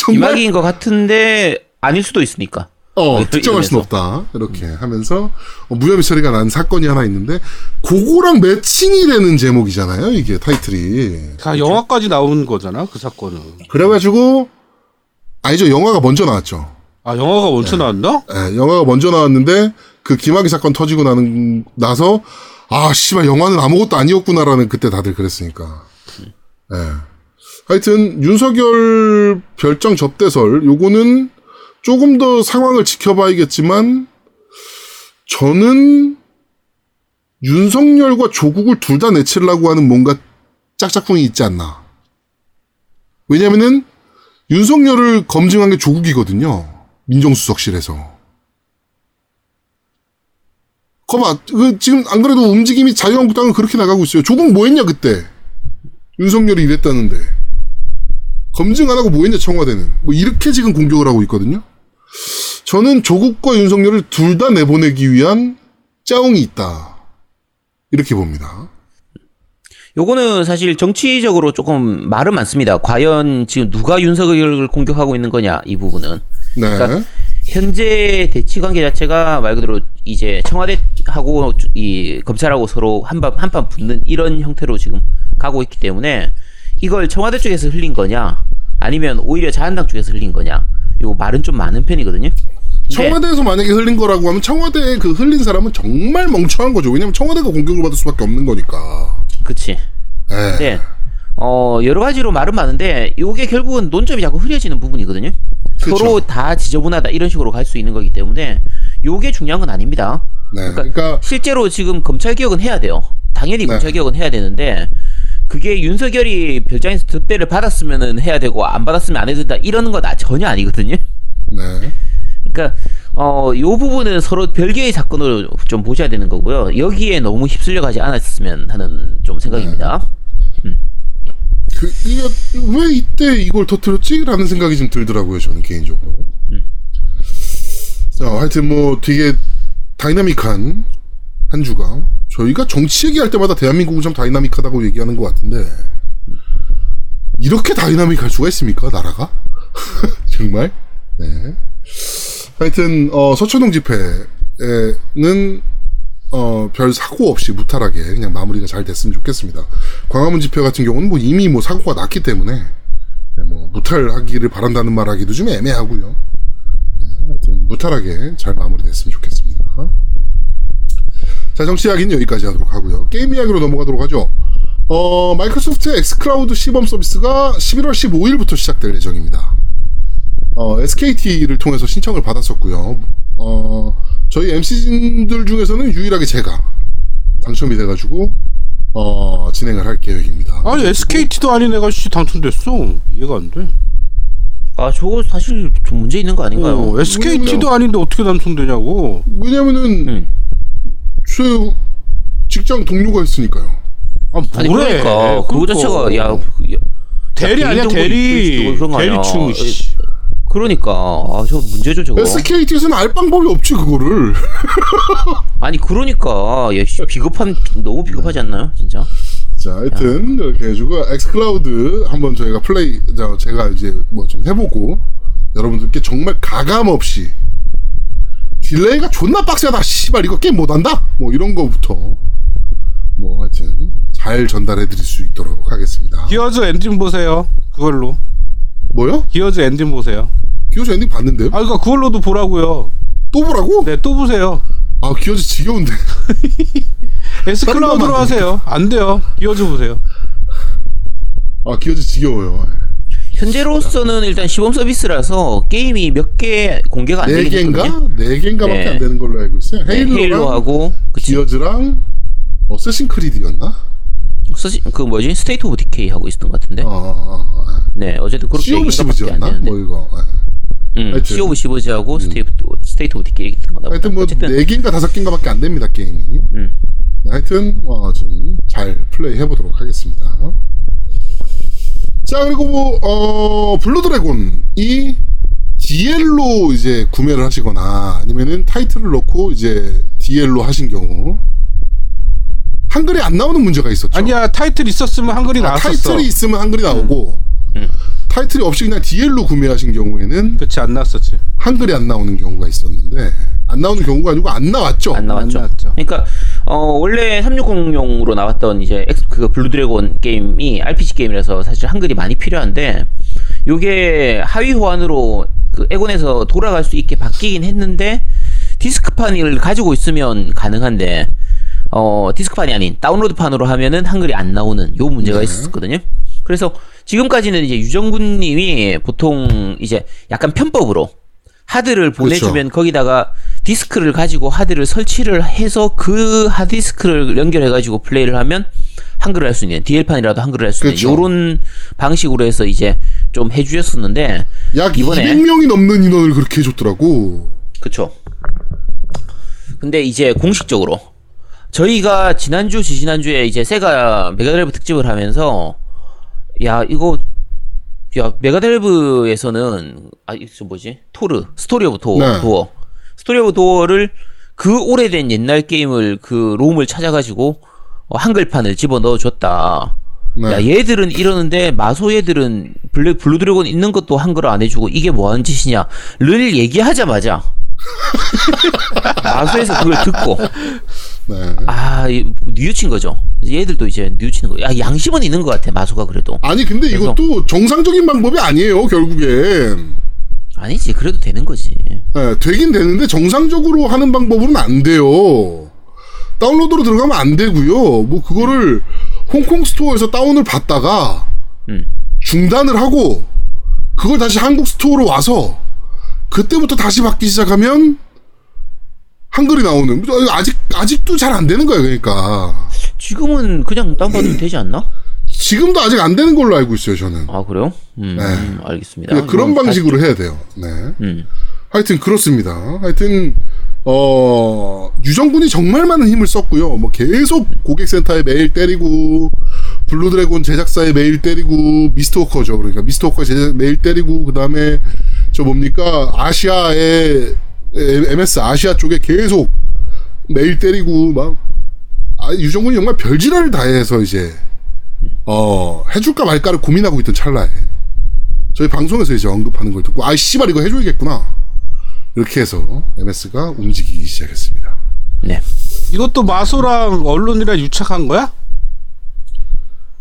김학의인 것 같은데 아닐 수도 있으니까. 어, 특정할 수는 없다. 이렇게 음. 하면서 어, 무혐의 처리가 난 사건이 하나 있는데 그거랑 매칭이 되는 제목이잖아요. 이게 타이틀이. 다 영화까지 나온 거잖아. 그 사건은. 그래가지고 아니죠. 영화가 먼저 나왔죠. 아, 영화가 먼저 네. 나왔나? 네, 영화가 먼저 나왔는데 그 김학의 사건 터지고 나는 나서 아, 씨발 영화는 아무것도 아니었구나라는 그때 다들 그랬으니까. 네. 하여튼 윤석열 별장 접대설 요거는 조금 더 상황을 지켜봐야겠지만 저는 윤석열과 조국을 둘 다 내치려고 하는 뭔가 짝짝꿍이 있지 않나. 왜냐면은 윤석열을 검증한 게 조국이거든요. 민정수석실에서. 거봐, 그 지금 안 그래도 움직임이 자유한국당은 그렇게 나가고 있어요. 조국 뭐 했냐 그때. 윤석열이 이랬다는데. 검증 안 하고 뭐 했냐 청와대는. 뭐 이렇게 지금 공격을 하고 있거든요. 저는 조국과 윤석열을 둘 다 내보내기 위한 짜웅이 있다. 이렇게 봅니다. 요거는 사실 정치적으로 조금 말은 많습니다. 과연 지금 누가 윤석열을 공격하고 있는 거냐 이 부분은. 네. 그러니까 현재 대치 관계 자체가 말 그대로 이제 청와대하고 이 검찰하고 서로 한판 한판 붙는 이런 형태로 지금 가고 있기 때문에 이걸 청와대 쪽에서 흘린 거냐 아니면 오히려 자한당 쪽에서 흘린 거냐 요 말은 좀 많은 편이거든요. 청와대에서 만약에 흘린 거라고 하면 청와대에 그 흘린 사람은 정말 멍청한 거죠. 왜냐면 청와대가 공격을 받을 수밖에 없는 거니까. 그치. 네. 어, 여러 가지로 말은 많은데 요게 결국은 논점이 자꾸 흐려지는 부분이거든요. 그쵸. 서로 다 지저분하다 이런 식으로 갈 수 있는 거기 때문에 요게 중요한 건 아닙니다. 네. 그러니까, 그러니까 실제로 지금 검찰개혁은 해야 돼요. 당연히 네. 검찰개혁은 해야 되는데 그게 윤석열이 별장에서 접대를 받았으면은 해야 되고 안 받았으면 안 해도 된다 이러는 건 전혀 아니거든요. 네. 그러니까 어, 요 부분은 서로 별개의 사건으로 좀 보셔야 되는 거고요. 여기에 너무 휩쓸려 가지 않았으면 하는 좀 생각입니다. 네. 음. 그, 이게 왜 이때 이걸 터뜨렸지라는 생각이 좀 들더라고요. 저는 개인적으로. 음. 자, 하여튼 뭐 되게 다이나믹한 한 주가. 저희가 정치 얘기할 때마다 대한민국은 참 다이나믹하다고 얘기하는 것 같은데 이렇게 다이나믹할 수가 있습니까? 나라가? 정말? 네. 하여튼 어, 서초동 집회는 어, 별 사고 없이 무탈하게 그냥 마무리가 잘 됐으면 좋겠습니다. 광화문 집회 같은 경우는 뭐 이미 뭐 사고가 났기 때문에 네, 뭐 무탈하기를 바란다는 말하기도 좀 애매하고요. 네, 하여튼 무탈하게 잘 마무리됐으면 좋겠습니다. 자, 정치 이야기는 여기까지 하도록 하고요. 게임 이야기로 넘어가도록 하죠. 어, 마이크로소프트의 엑스클라우드 시범 서비스가 십일월 십오일부터 시작될 예정입니다. 어, 에스케이티를 통해서 신청을 받았었고요. 어, 저희 엠씨진들 중에서는 유일하게 제가 당첨이 돼가지고 어, 진행을 할 계획입니다. 아니 에스케이티도 아닌 애가 씨 당첨됐어. 이해가 안 돼. 아, 저거 사실 좀 문제 있는 거 아닌가요? 어, 에스케이티도 왜냐면, 아닌데 어떻게 당첨되냐고. 왜냐면은 응. 제 직장 동료가 했으니까요. 아, 아니 그러니까, 그러니까. 그거 자체가 야, 야 대리 야, 아니야 대리 대리충. 그러니까 아, 저 문제죠 저거. 에스케이티에서는 알 방법이 없지 그거를. 아니 그러니까 야, 비겁한 너무 비겁하지 않나요 진짜? 자, 하여튼 이렇게 해주고 엑스클라우드 한번 저희가 플레이, 제가 이제 뭐 좀 해보고 여러분들께 정말 가감 없이 딜레이가 존나 빡세다, 씨발 이거 게임 못한다, 뭐 이런 거부터 뭐 하여튼 잘 전달해드릴 수 있도록 하겠습니다. 기어즈 엔딩 보세요. 그걸로. 뭐요? 기어즈 엔딩 보세요. 기어즈 엔딩 봤는데요? 아, 그러니까 그걸로도 보라고요. 또 보라고? 네, 또 보세요. 아, 기어즈 지겨운데. 엑스클라우드로 하세요. 안 돼요. 기어즈 보세요. 아, 기어즈 지겨워요. 현재로서는 일단 시범 서비스라서 게임이 몇 개 공개가 안 되거든요. 네 개인가? 네 개인가밖에 네. 안 되는 걸로 알고 있어요. 헤일로랑, 네, 헤일로하고 기어즈랑 어쌔신 크리드였나? 어쌔신 그 뭐지? 스테이트 오브 디케이 하고 있었던 것 같은데. 아, 아, 아. 네, 어제도 그렇게 얘기했었나? 뭐 이거. 음, G 오브 시버즈하고 음. 스테이트 스테이트 오브 디케이 같은 거다. 하여튼 뭐 네 개인가 다섯 개인가밖에 안 됩니다 게임이. 음. 하여튼 어, 좀 잘 플레이 해보도록 하겠습니다. 자, 그리고 뭐, 어, 블루 드래곤이 디엘로 이제 구매를 하시거나 아니면은 타이틀을 넣고 이제 디엘로 하신 경우 한글이 안 나오는 문제가 있었죠. 아니야, 타이틀 있었으면 한글이 아, 나왔었어. 타이틀이 있으면 한글이 나오고 응. 응. 타이틀이 없이 그냥 디엘로 구매하신 경우에는 그치, 안 나왔었지. 한글이 안 나오는 경우가 있었는데 안 나오는 경우가 아니고 안 나왔죠. 안 나왔죠. 안 나왔죠. 그러니까 어 원래 삼백육십용으로 나왔던 이제 엑스 그 블루 드래곤 게임이 알피지 게임이라서 사실 한글이 많이 필요한데 요게 하위 호환으로 그 에곤에서 돌아갈 수 있게 바뀌긴 했는데 디스크판을 가지고 있으면 가능한데 어 디스크판이 아닌 다운로드판으로 하면은 한글이 안 나오는 요 문제가 네. 있었거든요. 그래서 지금까지는 이제 유정군 님이 보통 이제 약간 편법으로 하드를 보내주면 그쵸. 거기다가 디스크를 가지고 하드를 설치를 해서 그 하드디스크를 연결해가지고 플레이를 하면 한글을 할 수 있는 디엘판이라도 한글을 할 수 있는 요런 방식으로 해서 이제 좀 해주셨었는데 약 이번에 이백 명이 넘는 인원을 그렇게 해줬더라고. 그쵸. 근데 이제 공식적으로 저희가 지난주 지지난주에 이제 세가 메가드라이브 특집을 하면서 야 이거 야, 메가드라이브에서는, 아, 이거 뭐지? 토르, 스토리 오브 도어, 네. 도어. 스토리 오브 도어를 그 오래된 옛날 게임을 그 롬을 찾아가지고 어, 한글판을 집어 넣어줬다. 네. 야, 얘들은 이러는데 마소 얘들은 블루, 블루 드래곤 있는 것도 한글 안 해주고 이게 뭐 하는 짓이냐를 얘기하자마자. 마소에서 그걸 듣고. 네. 아, 뉘우친 거죠. 얘들도 이제 뉘우치는 거예요. 아, 양심은 있는 것 같아, 마소가 그래도. 아니, 근데 그래서, 이것도 정상적인 방법이 아니에요, 결국엔. 아니지, 그래도 되는 거지. 네, 되긴 되는데 정상적으로 하는 방법으로는 안 돼요. 다운로드로 들어가면 안 되고요. 뭐, 그거를 홍콩 스토어에서 다운을 받다가 음. 중단을 하고 그걸 다시 한국 스토어로 와서 그때부터 다시 받기 시작하면 한글이 나오는. 아직 아직도 잘 안 되는 거야, 그러니까. 지금은 그냥 다운받으면 되지 않나? 지금도 아직 안 되는 걸로 알고 있어요, 저는. 아, 그래요? 음, 네. 음, 알겠습니다. 그러니까 그런 방식으로 다시... 해야 돼요. 네. 음. 하여튼 그렇습니다. 하여튼 어, 유정군이 정말 많은 힘을 썼고요. 뭐 계속 고객센터에 메일 때리고 블루 드래곤 제작사에 메일 때리고 미스터워커죠. 그러니까 미스터워커 제작 메일 때리고 그다음에 저 뭡니까? 아시아에 엠에스 아시아 쪽에 계속 메일 때리고 막 아, 유정군이 정말 별지랄을 다해서 이제 어 해줄까 말까를 고민하고 있던 찰나에 저희 방송에서 이제 언급하는 걸 듣고 아 씨발 이거 해줘야겠구나 이렇게 해서 엠에스가 움직이기 시작했습니다. 네. 이것도 마소랑 언론이랑 유착한 거야?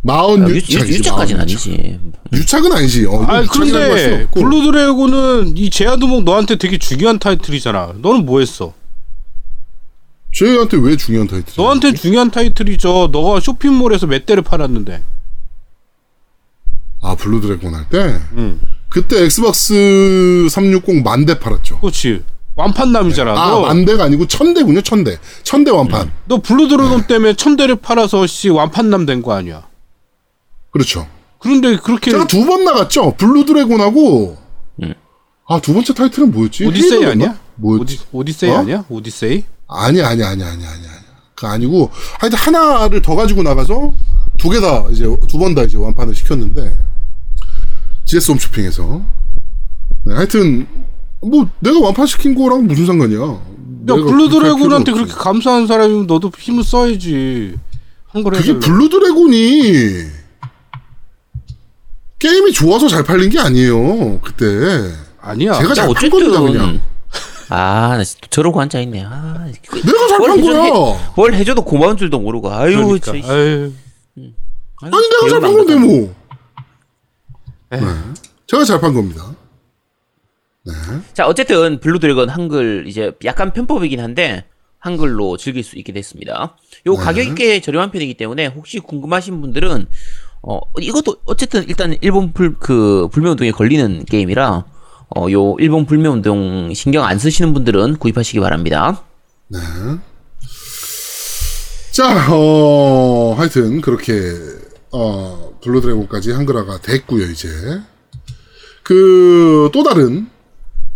마흔 아, 유착이지, 유착까지는 아니지. 유착. 유착은 아니지. 어, 아 그런데 블루드래곤은 이 제아두목 너한테 되게 중요한 타이틀이잖아. 너는 뭐 했어? 제한테 왜 중요한 타이틀이야? 너한테 중요한 타이틀이죠. 너가 쇼핑몰에서 몇 대를 팔았는데. 아 블루드래곤 할 때? 응. 그때 엑스박스 삼백육십 만 대 팔았죠. 그렇지. 완판남이잖아. 네. 아, 만 대가 아니고 천 대군요. 천 대. 천 대 완판. 응. 너 블루드래곤 네. 때문에 천 대를 팔아서 씨 완판남 된 거 아니야. 그렇죠. 그런데 그렇게 제가 두 번 나갔죠. 블루 드래곤하고 응. 아, 두 번째 타이틀은 뭐였지? 오디세이 아니야? 뭐였지? 오디, 오디세이 어? 아니야? 오디세이? 아니 아니 아니 아니 아니 아니. 그 아니고 하여튼 하나를 더 가지고 나가서 두 개 다 이제 두 번 다 이제 완판을 시켰는데 지에스 홈쇼핑에서 네, 하여튼 뭐 내가 완판시킨 거랑 무슨 상관이야? 야, 블루 드래곤한테 그렇게 감사한 사람이면 너도 힘을 써야지. 홍보를 그게 해주려고. 블루 드래곤이 게임이 좋아서 잘 팔린 게 아니에요. 그때. 아니야. 제가 잘 판 겁니다, 그냥. 아, 나 진짜 저러고 앉아있네. 아, 내가 잘 판 거야. 해, 뭘 해줘도 고마운 줄도 모르고. 아유, 그러니까. 저, 아유. 음. 아니, 아니, 내가 잘 판 건데, 뭐. 네. 제가 잘 판 겁니다. 네. 자, 어쨌든, 블루 드래곤 한글, 이제 약간 편법이긴 한데, 한글로 즐길 수 있게 됐습니다. 요 네. 가격이 꽤 저렴한 편이기 때문에, 혹시 궁금하신 분들은, 어, 이것도, 어쨌든, 일단, 일본 불, 그, 불매운동에 걸리는 게임이라, 어, 요, 일본 불매운동 신경 안 쓰시는 분들은 구입하시기 바랍니다. 네. 자, 어, 하여튼, 그렇게, 어, 블루 드래곤까지 한글화가 됐고요 이제. 그, 또 다른,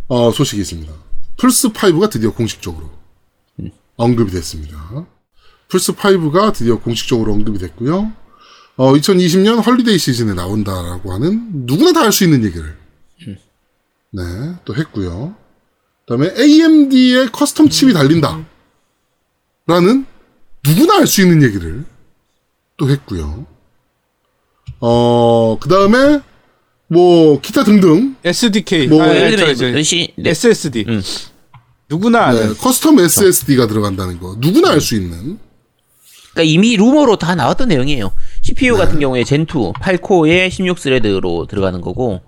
어, 소식이 있습니다. 플스오가 드디어 공식적으로 음. 언급이 됐습니다. 플스오가 드디어 공식적으로 언급이 됐고요. 어, 이천이십 년 헐리데이 시즌에 나온다라고 하는 누구나 다 할 수 있는 얘기를 음. 네, 또 했고요. 그다음에 에이엠디의 커스텀 칩이 달린다 라는 누구나 할 수 있는 얘기를 또 했고요. 어, 그다음에 뭐 기타 등등 에스디케이, 뭐 아, 네. 에스에스디 음. 누구나 아는 네, 커스텀 에스에스디가 들어간다는 거 누구나 알 수 있는. 그러니까 이미 루머로 다 나왔던 내용이에요. 씨피유 네. 같은 경우에 젠투 팔 코어에 십육 스레드로 들어가는 거고,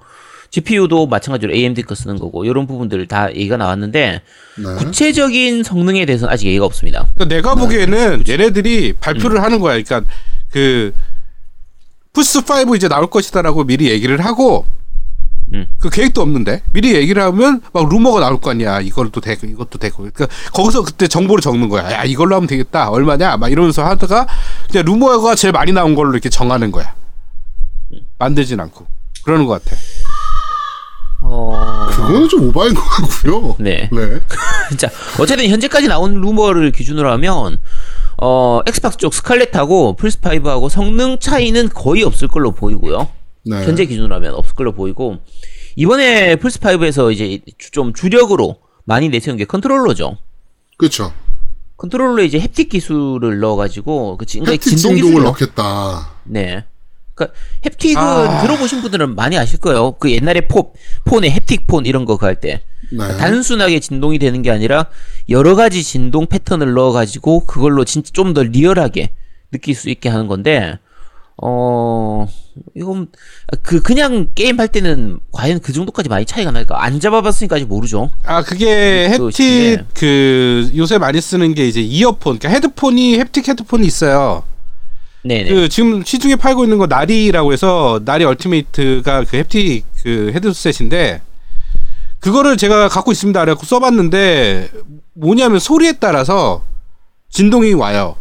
지피유도 마찬가지로 에이엠디 거 쓰는 거고, 이런 부분들 다 얘기가 나왔는데 네. 구체적인 성능에 대해서는 아직 얘기가 없습니다. 그러니까 내가 네. 보기에는 얘네들이 발표를 음. 하는 거야. 그러니까 그 플스오 이제 나올 것이다라고 미리 얘기를 하고, 음. 그 계획도 없는데, 미리 얘기를 하면, 막 루머가 나올 거 아니야. 이것도 되고, 이것도 되고. 그러니까, 거기서 그때 정보를 적는 거야. 야, 이걸로 하면 되겠다. 얼마냐? 막 이러면서 하다가, 그냥 루머가 제일 많이 나온 걸로 이렇게 정하는 거야. 만들진 않고. 그러는 것 같아. 어. 그거는 좀 오바인 것 같고요. 네. 네. 자, 어쨌든 현재까지 나온 루머를 기준으로 하면, 어, 엑스박스 쪽 스칼렛하고 플스오하고 성능 차이는 거의 없을 걸로 보이고요. 네. 현재 기준으로 하면 없을 걸로 보이고, 이번에 플스오에서 이제 좀 주력으로 많이 내세운 게 컨트롤러죠. 그렇죠. 컨트롤러에 이제 햅틱 기술을 넣어가지고, 그치? 그러니까 햅틱 진동 기술을 넣겠다. 네. 그러니까 햅틱은 아... 들어보신 분들은 많이 아실 거예요. 그 옛날에 폰, 폰에 햅틱 폰 이런 거 할 때. 네. 단순하게 진동이 되는 게 아니라 여러 가지 진동 패턴을 넣어가지고 그걸로 진짜 좀 더 리얼하게 느낄 수 있게 하는 건데, 어, 이건 그 그냥 게임 할 때는 과연 그 정도까지 많이 차이가 날까? 안 잡아봤으니까 아직 모르죠. 아 그게 햅틱 그 요새 많이 쓰는 게 이제 이어폰, 그러니까 헤드폰이 햅틱 헤드폰이 있어요. 네. 그 지금 시중에 팔고 있는 거 나리라고 해서 나리 얼티메이트가 그 햅틱 그 헤드셋인데. 그거를 제가 갖고 있습니다. 그래갖고 써봤는데, 뭐냐면 소리에 따라서 진동이 와요.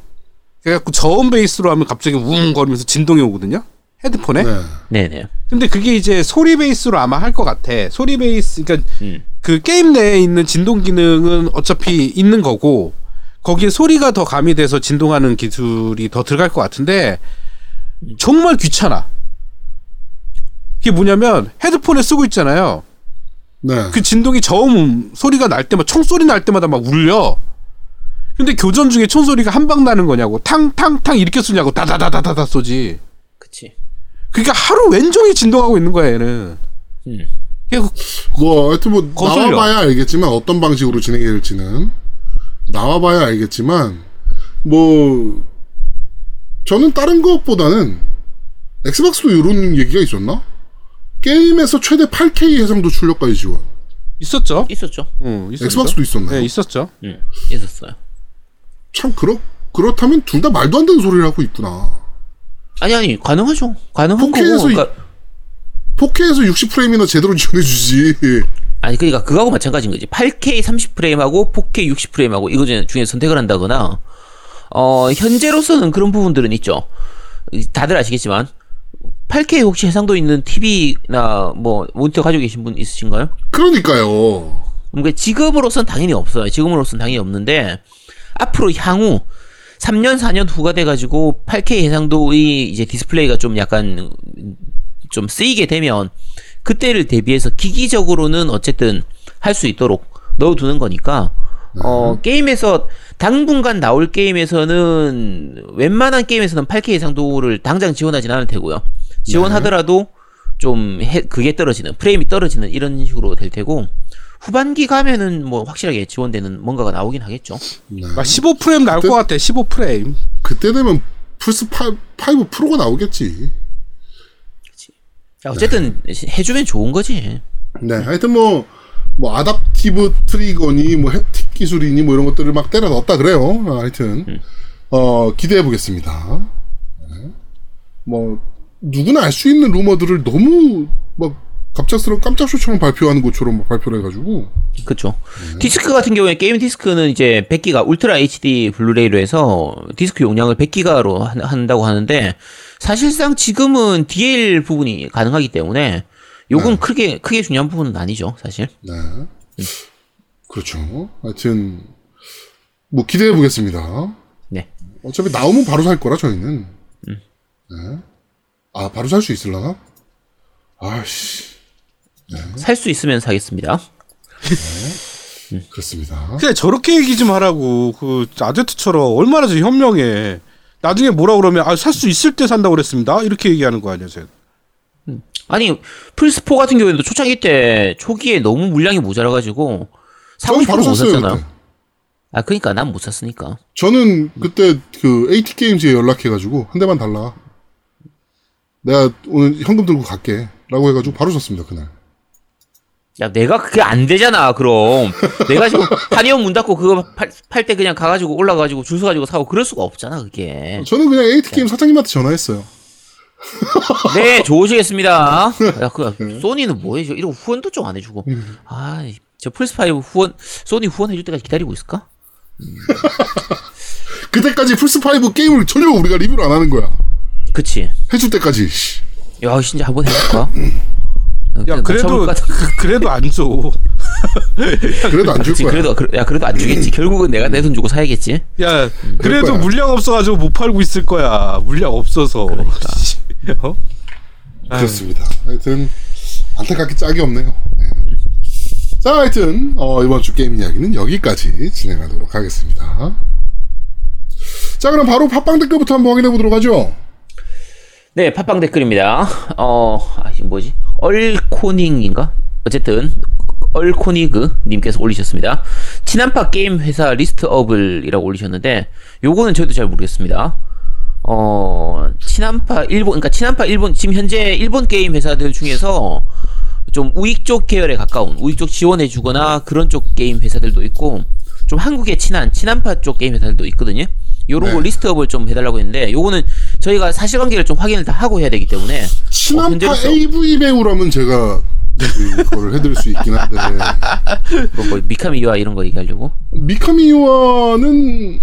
그래갖고 저음 베이스로 하면 갑자기 웅거리면서 진동이 오거든요? 헤드폰에? 네. 네네. 근데 그게 이제 소리 베이스로 아마 할 것 같아. 소리 베이스, 그러니까 음. 그 게임 내에 있는 진동 기능은 어차피 있는 거고, 거기에 소리가 더 가미돼서 진동하는 기술이 더 들어갈 것 같은데, 정말 귀찮아. 그게 뭐냐면, 헤드폰에 쓰고 있잖아요. 네. 그 진동이 저음 소리가 날 때마다 총소리 날 때마다 막 울려. 근데 교전 중에 총소리가 한 방 나는 거냐고, 탕탕탕 이렇게 쏘냐고, 다다다다다다 쏘지. 그치. 그러니까 하루 왼종일 진동하고 있는 거야 얘는. 음. 뭐 하여튼 뭐 거슬려. 나와봐야 알겠지만 어떤 방식으로 진행이 될지는 나와봐야 알겠지만, 뭐 저는 다른 것보다는 엑스박스도 이런 얘기가 있었나? 게임에서 최대 팔 케이 해상도 출력까지 지원. 있었죠? 있었죠. 응, 있었죠. 엑스박스도 있었나요? 네, 있었죠. 응, 있었어요. 참, 그렇, 그렇다면 둘 다 말도 안 되는 소리를 하고 있구나. 아니, 아니, 가능하죠. 가능한 거고. 그러니까... 포케이에서 육십 프레임이나 제대로 지원해주지. 아니, 그러니까 그거하고 마찬가지인 거지. 팔 케이 삼십 프레임하고 포케이 육십 프레임하고 이거 중에 선택을 한다거나, 어, 현재로서는 그런 부분들은 있죠. 다들 아시겠지만. 팔 케이 혹시 해상도 있는 티비나 뭐 모니터 가지고 계신 분 있으신가요? 그러니까요. 그러니까 지금으로선 당연히 없어요. 지금으로선 당연히 없는데, 앞으로 향후 삼 년 사 년 후가 돼가지고 팔 케이 해상도의 이제 디스플레이가 좀 약간 좀 쓰이게 되면, 그때를 대비해서 기기적으로는 어쨌든 할 수 있도록 넣어두는 거니까, 어, 음. 게임에서 당분간 나올 게임에서는 웬만한 게임에서는 팔 케이 해상도를 당장 지원하진 않을 테고요. 지원하더라도 좀 해, 그게 떨어지는, 프레임이 떨어지는 이런 식으로 될 테고, 후반기 가면은 뭐 확실하게 지원되는 뭔가가 나오긴 하겠죠. 네. 십오 프레임 나올 그때, 것 같아. 십오 프레임. 그때 되면 플스 파이브 프로가 나오겠지. 그치. 야, 어쨌든 네. 해주면 좋은 거지. 네. 하여튼 뭐, 뭐 아답티브 트리거니 뭐 햅틱 기술이니 뭐 이런 것들을 막 때려 넣었다 그래요. 하여튼 음. 어, 기대해 보겠습니다. 네. 뭐 누구나 알 수 있는 루머들을 너무 막 갑작스러운 깜짝쇼처럼 발표하는 것처럼 발표를 해가지고. 그렇죠. 네. 디스크 같은 경우에 게임 디스크는 이제 백 기가 울트라 에이치디 블루레이로 해서 디스크 용량을 백 기가로 한, 한다고 하는데, 사실상 지금은 디엘 부분이 가능하기 때문에 요건 네. 크게 크게 중요한 부분은 아니죠, 사실. 네. 음. 그렇죠. 하여튼 뭐 기대해 보겠습니다. 네. 어차피 나오면 바로 살 거라 저희는. 음. 네. 아 바로 살 수 있을라나? 아씨. 네. 살 수 있으면 사겠습니다. 네. 음. 그렇습니다. 그래 저렇게 얘기 좀 하라고. 그 아제트처럼 얼마나 저 현명해. 나중에 뭐라 그러면 아 살 수 있을 때 산다고 그랬습니다. 이렇게 얘기하는 거 아니야, 쟤. 음. 아니 플스사 같은 경우에도 초창기 때 초기에 너무 물량이 모자라가지고 사고 싶어서 못 샀잖아. 그때. 아 그러니까 난 못 샀으니까. 저는 그때 그 에이티 게임즈에 연락해가지고 한 대만 달라. 내가 오늘 현금 들고 갈게 라고 해가지고 바로 샀습니다 그날. 야 내가 그게 안 되잖아 그럼. 내가 지금 한의원 문 닫고 그거 팔 때 그냥 가가지고 올라가가지고 줄 서가지고 사고 그럴 수가 없잖아 그게. 저는 그냥 에이티 게임 사장님한테 전화했어요. 네 좋으시겠습니다. 야, 그 네. 소니는 뭐해줘 이러고 후원도 좀 안 해주고. 음. 아 저 플스오 후원 소니 후원해줄 때까지 기다리고 있을까? 음. 그때까지 플스오 게임을 전혀 우리가 리뷰를 안 하는 거야. 그치. 해줄 때까지. 야 진짜 한번 해볼까? 야 그래도 그래도 안 줘. 그래도 안 줄 거야. 그래도 야 그래도 안 주겠지. 결국은 내가 내 돈 주고 사야겠지. 야 그래도 물량 없어가지고 못 팔고 있을 거야. 물량 없어서. 그러니까. 어? 그렇습니다. 하여튼 안타깝게 짝이 없네요. 네. 자 하여튼 어, 이번 주 게임 이야기는 여기까지 진행하도록 하겠습니다. 자 그럼 바로 팟빵 댓글부터 한번 확인해 보도록 하죠. 네, 팟빵 댓글입니다. 어, 아, 뭐지? 얼코닝인가? 어쨌든, 얼코니그님께서 올리셨습니다. 친한파 게임 회사 리스트업을이라고 올리셨는데, 요거는 저희도 잘 모르겠습니다. 어, 친한파 일본, 그러니까 친한파 일본, 지금 현재 일본 게임 회사들 중에서 좀 우익 쪽 계열에 가까운, 우익 쪽 지원해주거나 그런 쪽 게임 회사들도 있고, 좀 한국에 친한, 친한파 쪽 게임 회사들도 있거든요. 요런 네. 거 리스트업을 좀 해달라고 했는데 요거는 저희가 사실관계를 좀 확인을 다 하고 해야 되기 때문에 친한파 어, 에이브이 배우라면 제가 그거를 해드릴 수 있긴 한데 뭐, 뭐 미카미유아 이런 거 얘기하려고? 미카미유아는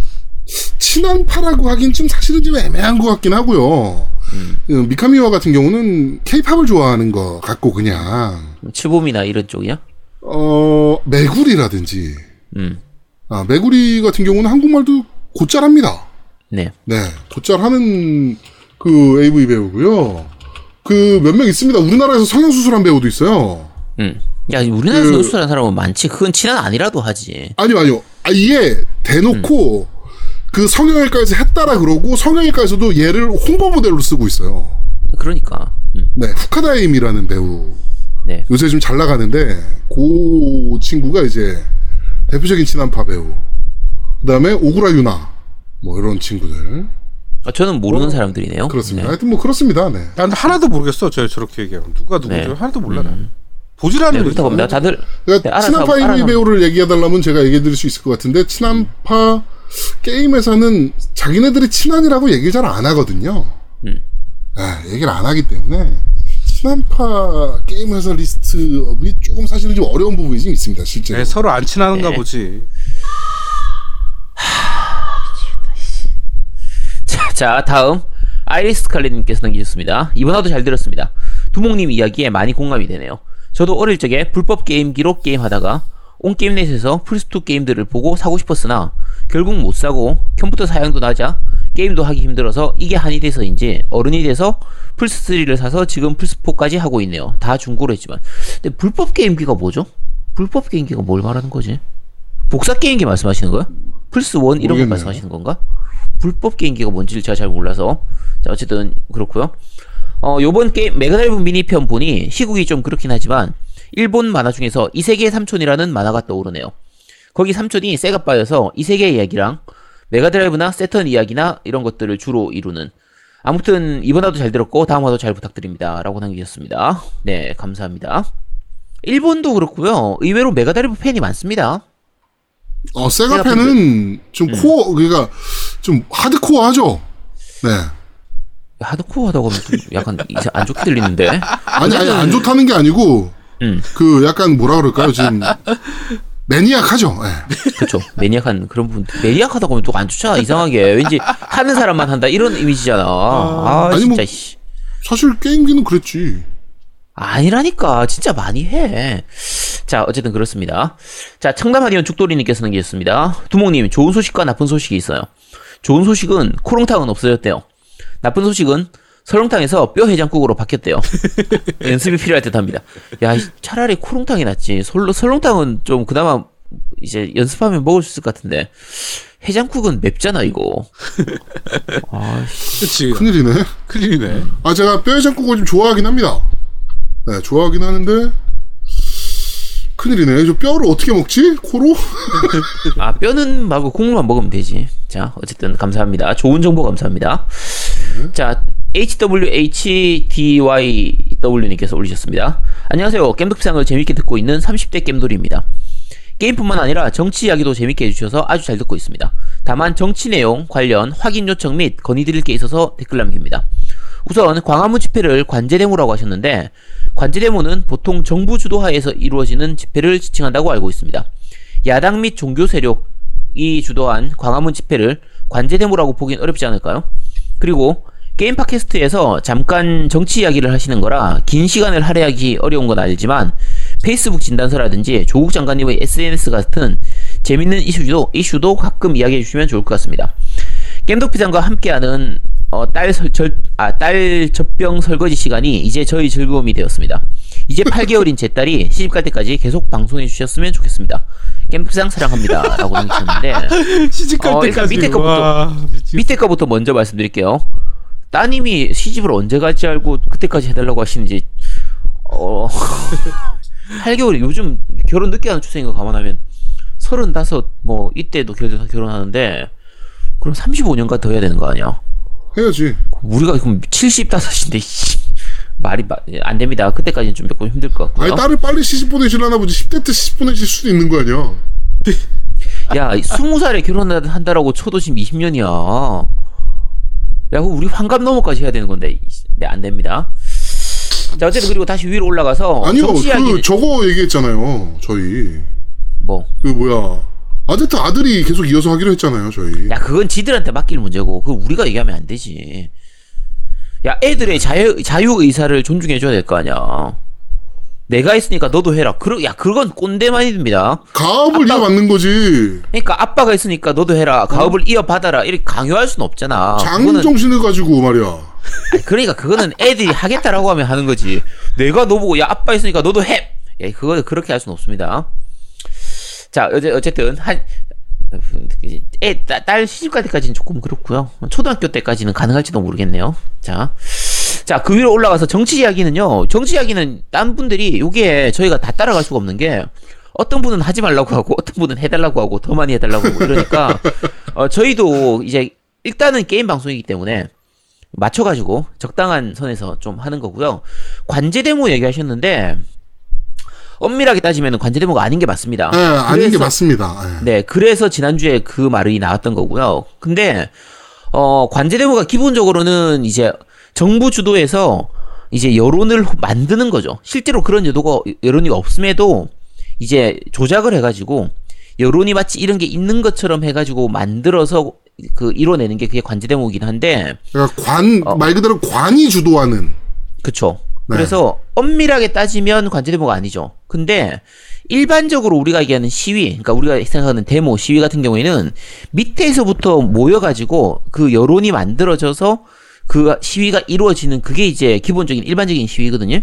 친한파라고 하긴 좀 사실은 좀 애매한 것 같긴 하고요. 음. 미카미유아 같은 경우는 케이팝을 좋아하는 거 같고 그냥 츠보미나 이런 쪽이야? 어... 메구리라든지 음. 아 메구리 같은 경우는 한국말도 곧잘합니다. 네, 네, 곧잘하는 그 에이브이 배우고요. 그 몇 명 있습니다. 우리나라에서 성형 수술한 배우도 있어요. 음, 야, 우리나라에서 그, 수술한 사람은 많지. 그건 친한 아니라도 하지. 아니요, 아니요. 아예 대놓고 음. 그 성형외과에서 했다라 그러고 성형외과에서도 얘를 홍보 모델로 쓰고 있어요. 그러니까. 음. 네, 후카다임이라는 배우. 네. 요새 좀 잘 나가는데 그 친구가 이제 대표적인 친한파 배우. 그 다음에 오구라 유나 뭐 이런 친구들. 아 저는 모르는 어, 사람들이네요. 그렇습니다. 네. 하여튼 뭐 그렇습니다. 네. 난 하나도 모르겠어. 저 저렇게 얘기하면 누가 누구죠? 네. 하나도 몰라. 음. 보지라는 네, 거죠. 나 다들 그러니까 네, 친한파 에이브이 배우를 얘기해달라면 제가 얘기해드릴 수 있을 것 같은데 친한파 음. 게임에서는 자기네들이 친한이라고 얘기를 잘 안 하거든요. 음. 아, 얘기를 안 하기 때문에 친한파 게임 회사 리스트업이 조금 사실은 좀 어려운 부분이 좀 있습니다. 실제로. 네, 서로 안 친한가 네. 보지. 자, 자 다음 아이리스 칼리님께서 남기셨습니다. 이번화도 잘 들었습니다. 두목님 이야기에 많이 공감이 되네요. 저도 어릴 적에 불법 게임기로 게임하다가 온게임넷에서 플스이 게임들을 보고 사고 싶었으나 결국 못 사고 컴퓨터 사양도 낮아 게임도 하기 힘들어서 이게 한이 돼서인지 어른이 돼서 플스삼을 사서 지금 플스사까지 하고 있네요. 다 중고로 했지만. 근데 불법 게임기가 뭐죠? 불법 게임기가 뭘 말하는 거지? 복사 게임기 말씀하시는 거예요? 플스 원 이런 거 말씀하시는 건가? 불법 게임기가 뭔지를 제가 잘 몰라서. 자, 어쨌든 그렇고요. 어, 요번 게임 메가드라이브 미니편 보니 시국이 좀 그렇긴 하지만 일본 만화 중에서 이 세계의 삼촌이라는 만화가 떠오르네요. 거기 삼촌이 세가빠여서 이 세계의 이야기랑 메가드라이브나 세턴 이야기나 이런 것들을 주로 이루는, 아무튼 이번 화도 잘 들었고 다음 화도 잘 부탁드립니다 라고 남기셨습니다. 네, 감사합니다. 일본도 그렇고요, 의외로 메가드라이브 팬이 많습니다. 어, 세가 팬은 좀 음. 코어, 그러니까 좀 하드코어 하죠. 네. 하드코어하다고 하면 좀 약간 안 좋게 들리는데. 아니, 아니, 안 좋다는 게 아니고, 음. 그 약간 뭐라 그럴까요? 지금 매니악하죠. 네. 그렇죠. 매니악한 그런 부분. 매니악하다고 하면 또 안 좋잖아, 이상하게. 왠지 하는 사람만 한다 이런 이미지잖아. 아, 아 아니, 진짜. 뭐, 사실 게임기는 그랬지. 아니라니까. 진짜 많이 해. 자, 어쨌든 그렇습니다. 자, 청담하디언 죽돌이님께서 남기셨습니다. 두목님, 좋은 소식과 나쁜 소식이 있어요. 좋은 소식은 코롱탕은 없어졌대요. 나쁜 소식은 설렁탕에서 뼈 해장국으로 바뀌었대요. 연습이 필요할 듯 합니다. 야, 차라리 코롱탕이 낫지. 솔로, 설렁탕은 좀 그나마 이제 연습하면 먹을 수 있을 것 같은데. 해장국은 맵잖아, 이거. 아, 그치. 큰일이네. 큰일이네. 아, 제가 뼈 해장국을 좀 좋아하긴 합니다. 네, 좋아하긴 하는데, 큰일이네. 저 뼈를 어떻게 먹지? 코로? 아, 뼈는 말고 국물만 먹으면 되지. 자, 어쨌든 감사합니다. 좋은 정보 감사합니다. 네. 자, 에이치 더블유 에이치 디 와이 더블유님께서 올리셨습니다. 안녕하세요. 겜덕비상을 재밌게 듣고 있는 삼십 대 겜돌이입니다. 게임뿐만 아니라 정치 이야기도 재밌게 해주셔서 아주 잘 듣고 있습니다. 다만 정치 내용 관련 확인 요청 및 건의드릴 게 있어서 댓글 남깁니다. 우선 광화문 집회를 관제데모라고 하셨는데, 관제데모는 보통 정부 주도하에서 이루어지는 집회를 지칭한다고 알고 있습니다. 야당 및 종교 세력이 주도한 광화문 집회를 관제데모라고 보긴 어렵지 않을까요? 그리고 게임 팟캐스트에서 잠깐 정치 이야기를 하시는 거라 긴 시간을 할애하기 어려운 건 알지만 페이스북 진단서라든지 조국 장관님의 에스엔에스 같은 재밌는 이슈도, 이슈도 가끔 이야기해 주시면 좋을 것 같습니다. 겜덕비상과 함께하는 어, 딸, 설, 절, 아, 딸 젖병 설거지 시간이 이제 저희 즐거움이 되었습니다. 이제 팔 개월인 제 딸이 시집갈 때까지 계속 방송해 주셨으면 좋겠습니다. 겜덕비상 사랑합니다 라고 남기셨는데 시집갈 어, 때까지 밑에 거부터, 와, 밑에 거부터 먼저 말씀드릴게요. 따님이 시집을 언제 갈지 알고 그때까지 해달라고 하시는지. 어, 팔 개월이 요즘 결혼 늦게 하는 추세인 거 감안하면 서른다섯 뭐 이때도 결혼하는데 그럼 삼십오 년간 더 해야 되는 거 아니야? 해야지. 우리가 그럼 칠십오인데 말이 안 됩니다. 그때까지는 좀 조금 힘들 것 같고요. 아니, 딸을 빨리 시집 보내시려나 보지. 십 대 때 시집 보내실 수도 있는 거 아니야? 야, 스무 살에 결혼한다라고 쳐도 지금 이십 년이야. 야, 그럼 우리 환갑 넘어까지 해야 되는 건데. 네, 안 됩니다. 자, 어쨌든 그리고 다시 위로 올라가서 아니요, 그 이야기는... 저거 얘기했잖아요, 저희. 뭐? 그 뭐야? 아들도 아들이 계속 이어서 하기로 했잖아요, 저희. 야, 그건 지들한테 맡길 문제고, 그건 우리가 얘기하면 안 되지. 야, 애들의 자유, 자유 의사를 존중해줘야 될 거 아니야. 내가 있으니까 너도 해라. 그러, 야, 그건 꼰대만이 듭니다. 가업을 이어받는 거지. 그러니까 아빠가 있으니까 너도 해라. 가업을 어? 이어받아라. 이렇게 강요할 수는 없잖아. 장정신을 가지고 말이야. 아니, 그러니까 그거는 애들이 하겠다라고 하면 하는 거지. 내가 너 보고, 야, 아빠 있으니까 너도 해. 야, 그거 그렇게 할 수는 없습니다. 자, 어쨌든 한 애, 딸 시집갈 때까지는 조금 그렇고요. 초등학교 때까지는 가능할지도 모르겠네요. 자, 자, 그 위로 올라가서 정치 이야기는요. 정치 이야기는 딴 분들이 요게 저희가 다 따라갈 수가 없는 게 어떤 분은 하지 말라고 하고 어떤 분은 해달라고 하고 더 많이 해달라고 하고 이러니까 어, 저희도 이제 일단은 게임 방송이기 때문에 맞춰가지고 적당한 선에서 좀 하는 거고요. 관제데모 얘기하셨는데 엄밀하게 따지면 관제대모가 아닌 게 맞습니다. 네, 그래서, 아닌 게 맞습니다. 네. 네, 그래서 지난주에 그 말이 나왔던 거고요. 근데 어, 관제대모가 기본적으로는 이제 정부 주도에서 이제 여론을 만드는 거죠. 실제로 그런 여도가, 여론이 없음에도 이제 조작을 해가지고 여론이 마치 이런 게 있는 것처럼 해가지고 만들어서 그 이뤄내는 게 그게 관제대모이긴 한데. 그러니까 관, 어, 말 그대로 관이 주도하는. 그쵸. 네. 그래서 엄밀하게 따지면 관제데모가 아니죠. 근데 일반적으로 우리가 얘기하는 시위, 그러니까 우리가 생각하는 데모, 시위 같은 경우에는 밑에서부터 모여가지고 그 여론이 만들어져서 그 시위가 이루어지는 그게 이제 기본적인 일반적인 시위거든요.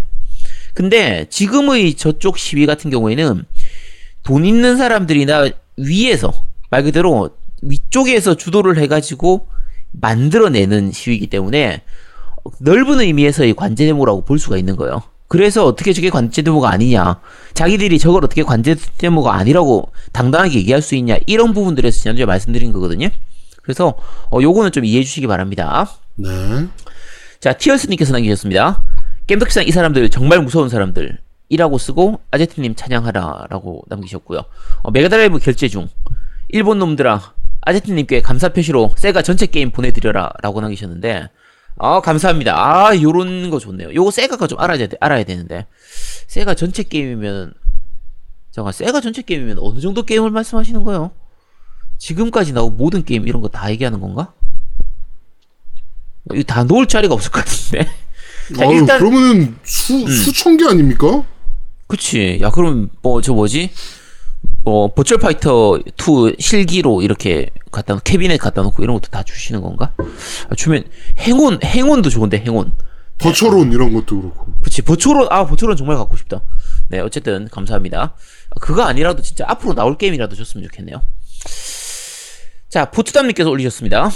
근데 지금의 저쪽 시위 같은 경우에는 돈 있는 사람들이나 위에서 말 그대로 위쪽에서 주도를 해가지고 만들어내는 시위이기 때문에 넓은 의미에서의 관제 데모라고 볼 수가 있는 거예요. 그래서 어떻게 저게 관제 데모가 아니냐, 자기들이 저걸 어떻게 관제 데모가 아니라고 당당하게 얘기할 수 있냐, 이런 부분들에서 지난주에 말씀드린 거거든요. 그래서 어, 요거는 좀 이해해 주시기 바랍니다. 네. 자, 티얼스님께서 남기셨습니다. 겜덕비상 이 사람들 정말 무서운 사람들 이라고 쓰고 아제트님 찬양하라 라고 남기셨고요. 어, 메가드라이브 결제 중 일본 놈들아 아제트님께 감사 표시로 세가 전체 게임 보내드려라 라고 남기셨는데, 아, 감사합니다. 아, 요런 거 좋네요. 요거 세가가 좀 알아야, 알아야 되는데, 세가 전체 게임이면, 잠깐, 세가 전체 게임이면 어느 정도 게임을 말씀하시는 거예요? 지금까지 나온 모든 게임 이런 거 다 얘기하는 건가? 이거 다 놓을 자리가 없을 것 같은데. 자, 아유, 일단 그러면은 수, 음. 수천 개 아닙니까? 그치. 야, 그럼 뭐 저 뭐지? 뭐 버츄얼 파이터 투 실기로 이렇게 갖다 놓고 캐비넷 갖다 놓고 이런 것도 다 주시는 건가? 아, 주면 행운 행운도 좋은데 행운. 버츄얼온 이런 것도 그렇고. 그치. 버츄얼온, 아, 버츄얼온 정말 갖고 싶다. 네, 어쨌든 감사합니다. 그거 아니라도 진짜 앞으로 나올 게임이라도 줬으면 좋겠네요. 자, 보트담님께서 올리셨습니다.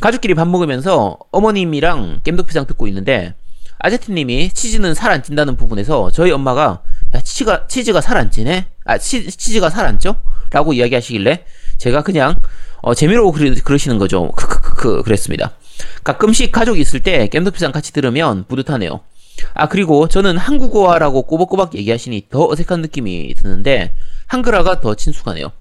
가족끼리 밥 먹으면서 어머님이랑 겜덕비상 듣고 있는데 아제트님이 치즈는 살 안 찐다는 부분에서 저희 엄마가 야 치즈가 치즈가 살 안 찌네? 아 치, 치즈가 살 안 쪄? 라고 이야기하시길래 제가 그냥 어, 재미로 그리, 그러시는 거죠. 크크크크 그랬습니다. 가끔씩 가족이 있을 때 겜덕비상 같이 들으면 뿌듯하네요. 아, 그리고 저는 한국어라고 꼬박꼬박 얘기하시니 더 어색한 느낌이 드는데 한글화가 더 친숙하네요.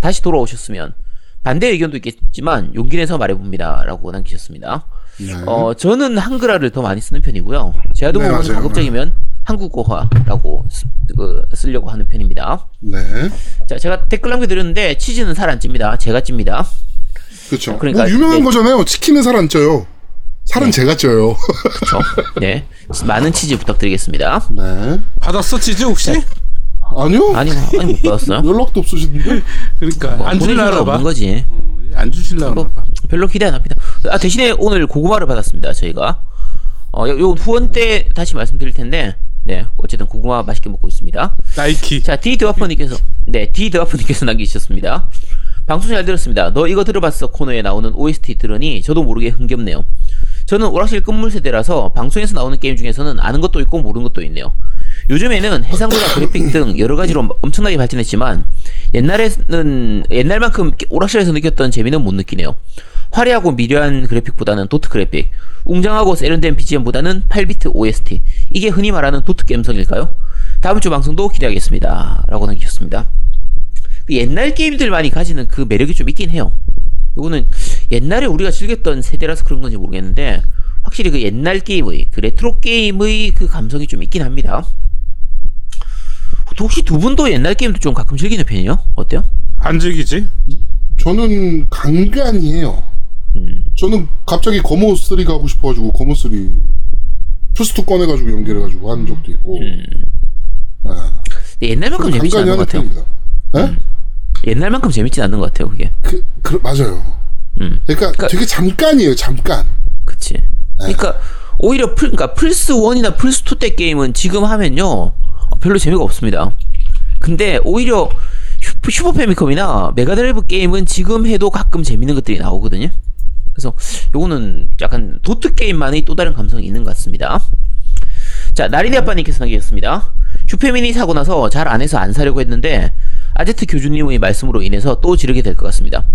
다시 돌아오셨으면. 반대 의견도 있겠지만 용기 내서 말해봅니다 라고 남기셨습니다. 네. 어, 저는 한글화를 더 많이 쓰는 편이고요. 제 아동은 네, 가급적이면 한국어화라고 쓰, 그, 쓰려고 하는 편입니다. 네. 자, 제가 댓글 남겨드렸는데 치즈는 살 안 찝니다. 제가 찝니다. 그렇죠. 그러니까 뭐 유명한 네. 거잖아요. 치킨은 살 안 쪄요. 살은 네. 제가 쪄요. 그렇죠. 네. 많은 치즈 부탁드리겠습니다. 네. 받았어 치즈 혹시? 네. 아니요? 아니, 아니 못 받았어요. 연락도 없으시는데. 그러니까 뭐, 안 주려고 없는 거지. 어, 안 주실라고. 별로 기대 안 합니다. 아, 대신에 오늘 고구마를 받았습니다. 저희가 어, 요, 요 후원 때 다시 말씀드릴 텐데, 네, 어쨌든 고구마 맛있게 먹고 있습니다. 나이키. 자, D 드와퍼님께서 네, D 드와퍼님께서 남기셨습니다. 방송 잘 들었습니다. 너 이거 들어봤어 코너에 나오는 오에스티 들으니 저도 모르게 흥겹네요. 저는 오락실 끝물 세대라서 방송에서 나오는 게임 중에서는 아는 것도 있고 모르는 것도 있네요. 요즘에는 해상도나 그래픽 등 여러 가지로 엄청나게 발전했지만 옛날에는 옛날만큼 오락실에서 느꼈던 재미는 못 느끼네요. 화려하고 미려한 그래픽보다는 도트 그래픽, 웅장하고 세련된 비지엠보다는 팔 비트 오에스티, 이게 흔히 말하는 도트 감성일까요? 다음주 방송도 기대하겠습니다 라고 남기셨습니다. 옛날 게임들 많이 가지는 그 매력이 좀 있긴 해요. 이거는 옛날에 우리가 즐겼던 세대라서 그런 건지 모르겠는데 확실히 그 옛날 게임의, 그 레트로 게임의 그 감성이 좀 있긴 합니다. 혹시 두 분도 옛날 게임도 좀 가끔 즐기는 편이에요? 어때요? 안 즐기지? 저는 간간히 해요. 음. 저는 갑자기 거머스리 가고 싶어가지고 거머스리 플스이 꺼내가지고 연결해가지고 한 적도 있고. 음. 네. 옛날만큼 재밌지 않는 것 같아요. 네? 음. 옛날만큼 재밌진 않는 것 같아요, 그게. 그, 그 맞아요. 음. 그러니까, 그러니까 되게 잠깐이에요, 잠깐. 그치. 네. 그러니까 오히려 플, 그러니까 플스일이나 플스이 때 게임은 지금 하면요 별로 재미가 없습니다. 근데 오히려 슈퍼, 슈퍼 패미컴이나 메가드라이브 게임은 지금 해도 가끔 재밌는 것들이 나오거든요. 그래서 요거는 약간 도트 게임만의 또 다른 감성이 있는 것 같습니다. 자, 나린이 아빠님께서 남기셨습니다. 슈페미니 사고 나서 잘 안 해서 안 사려고 했는데 아제트 교주님의 말씀으로 인해서 또 지르게 될 것 같습니다.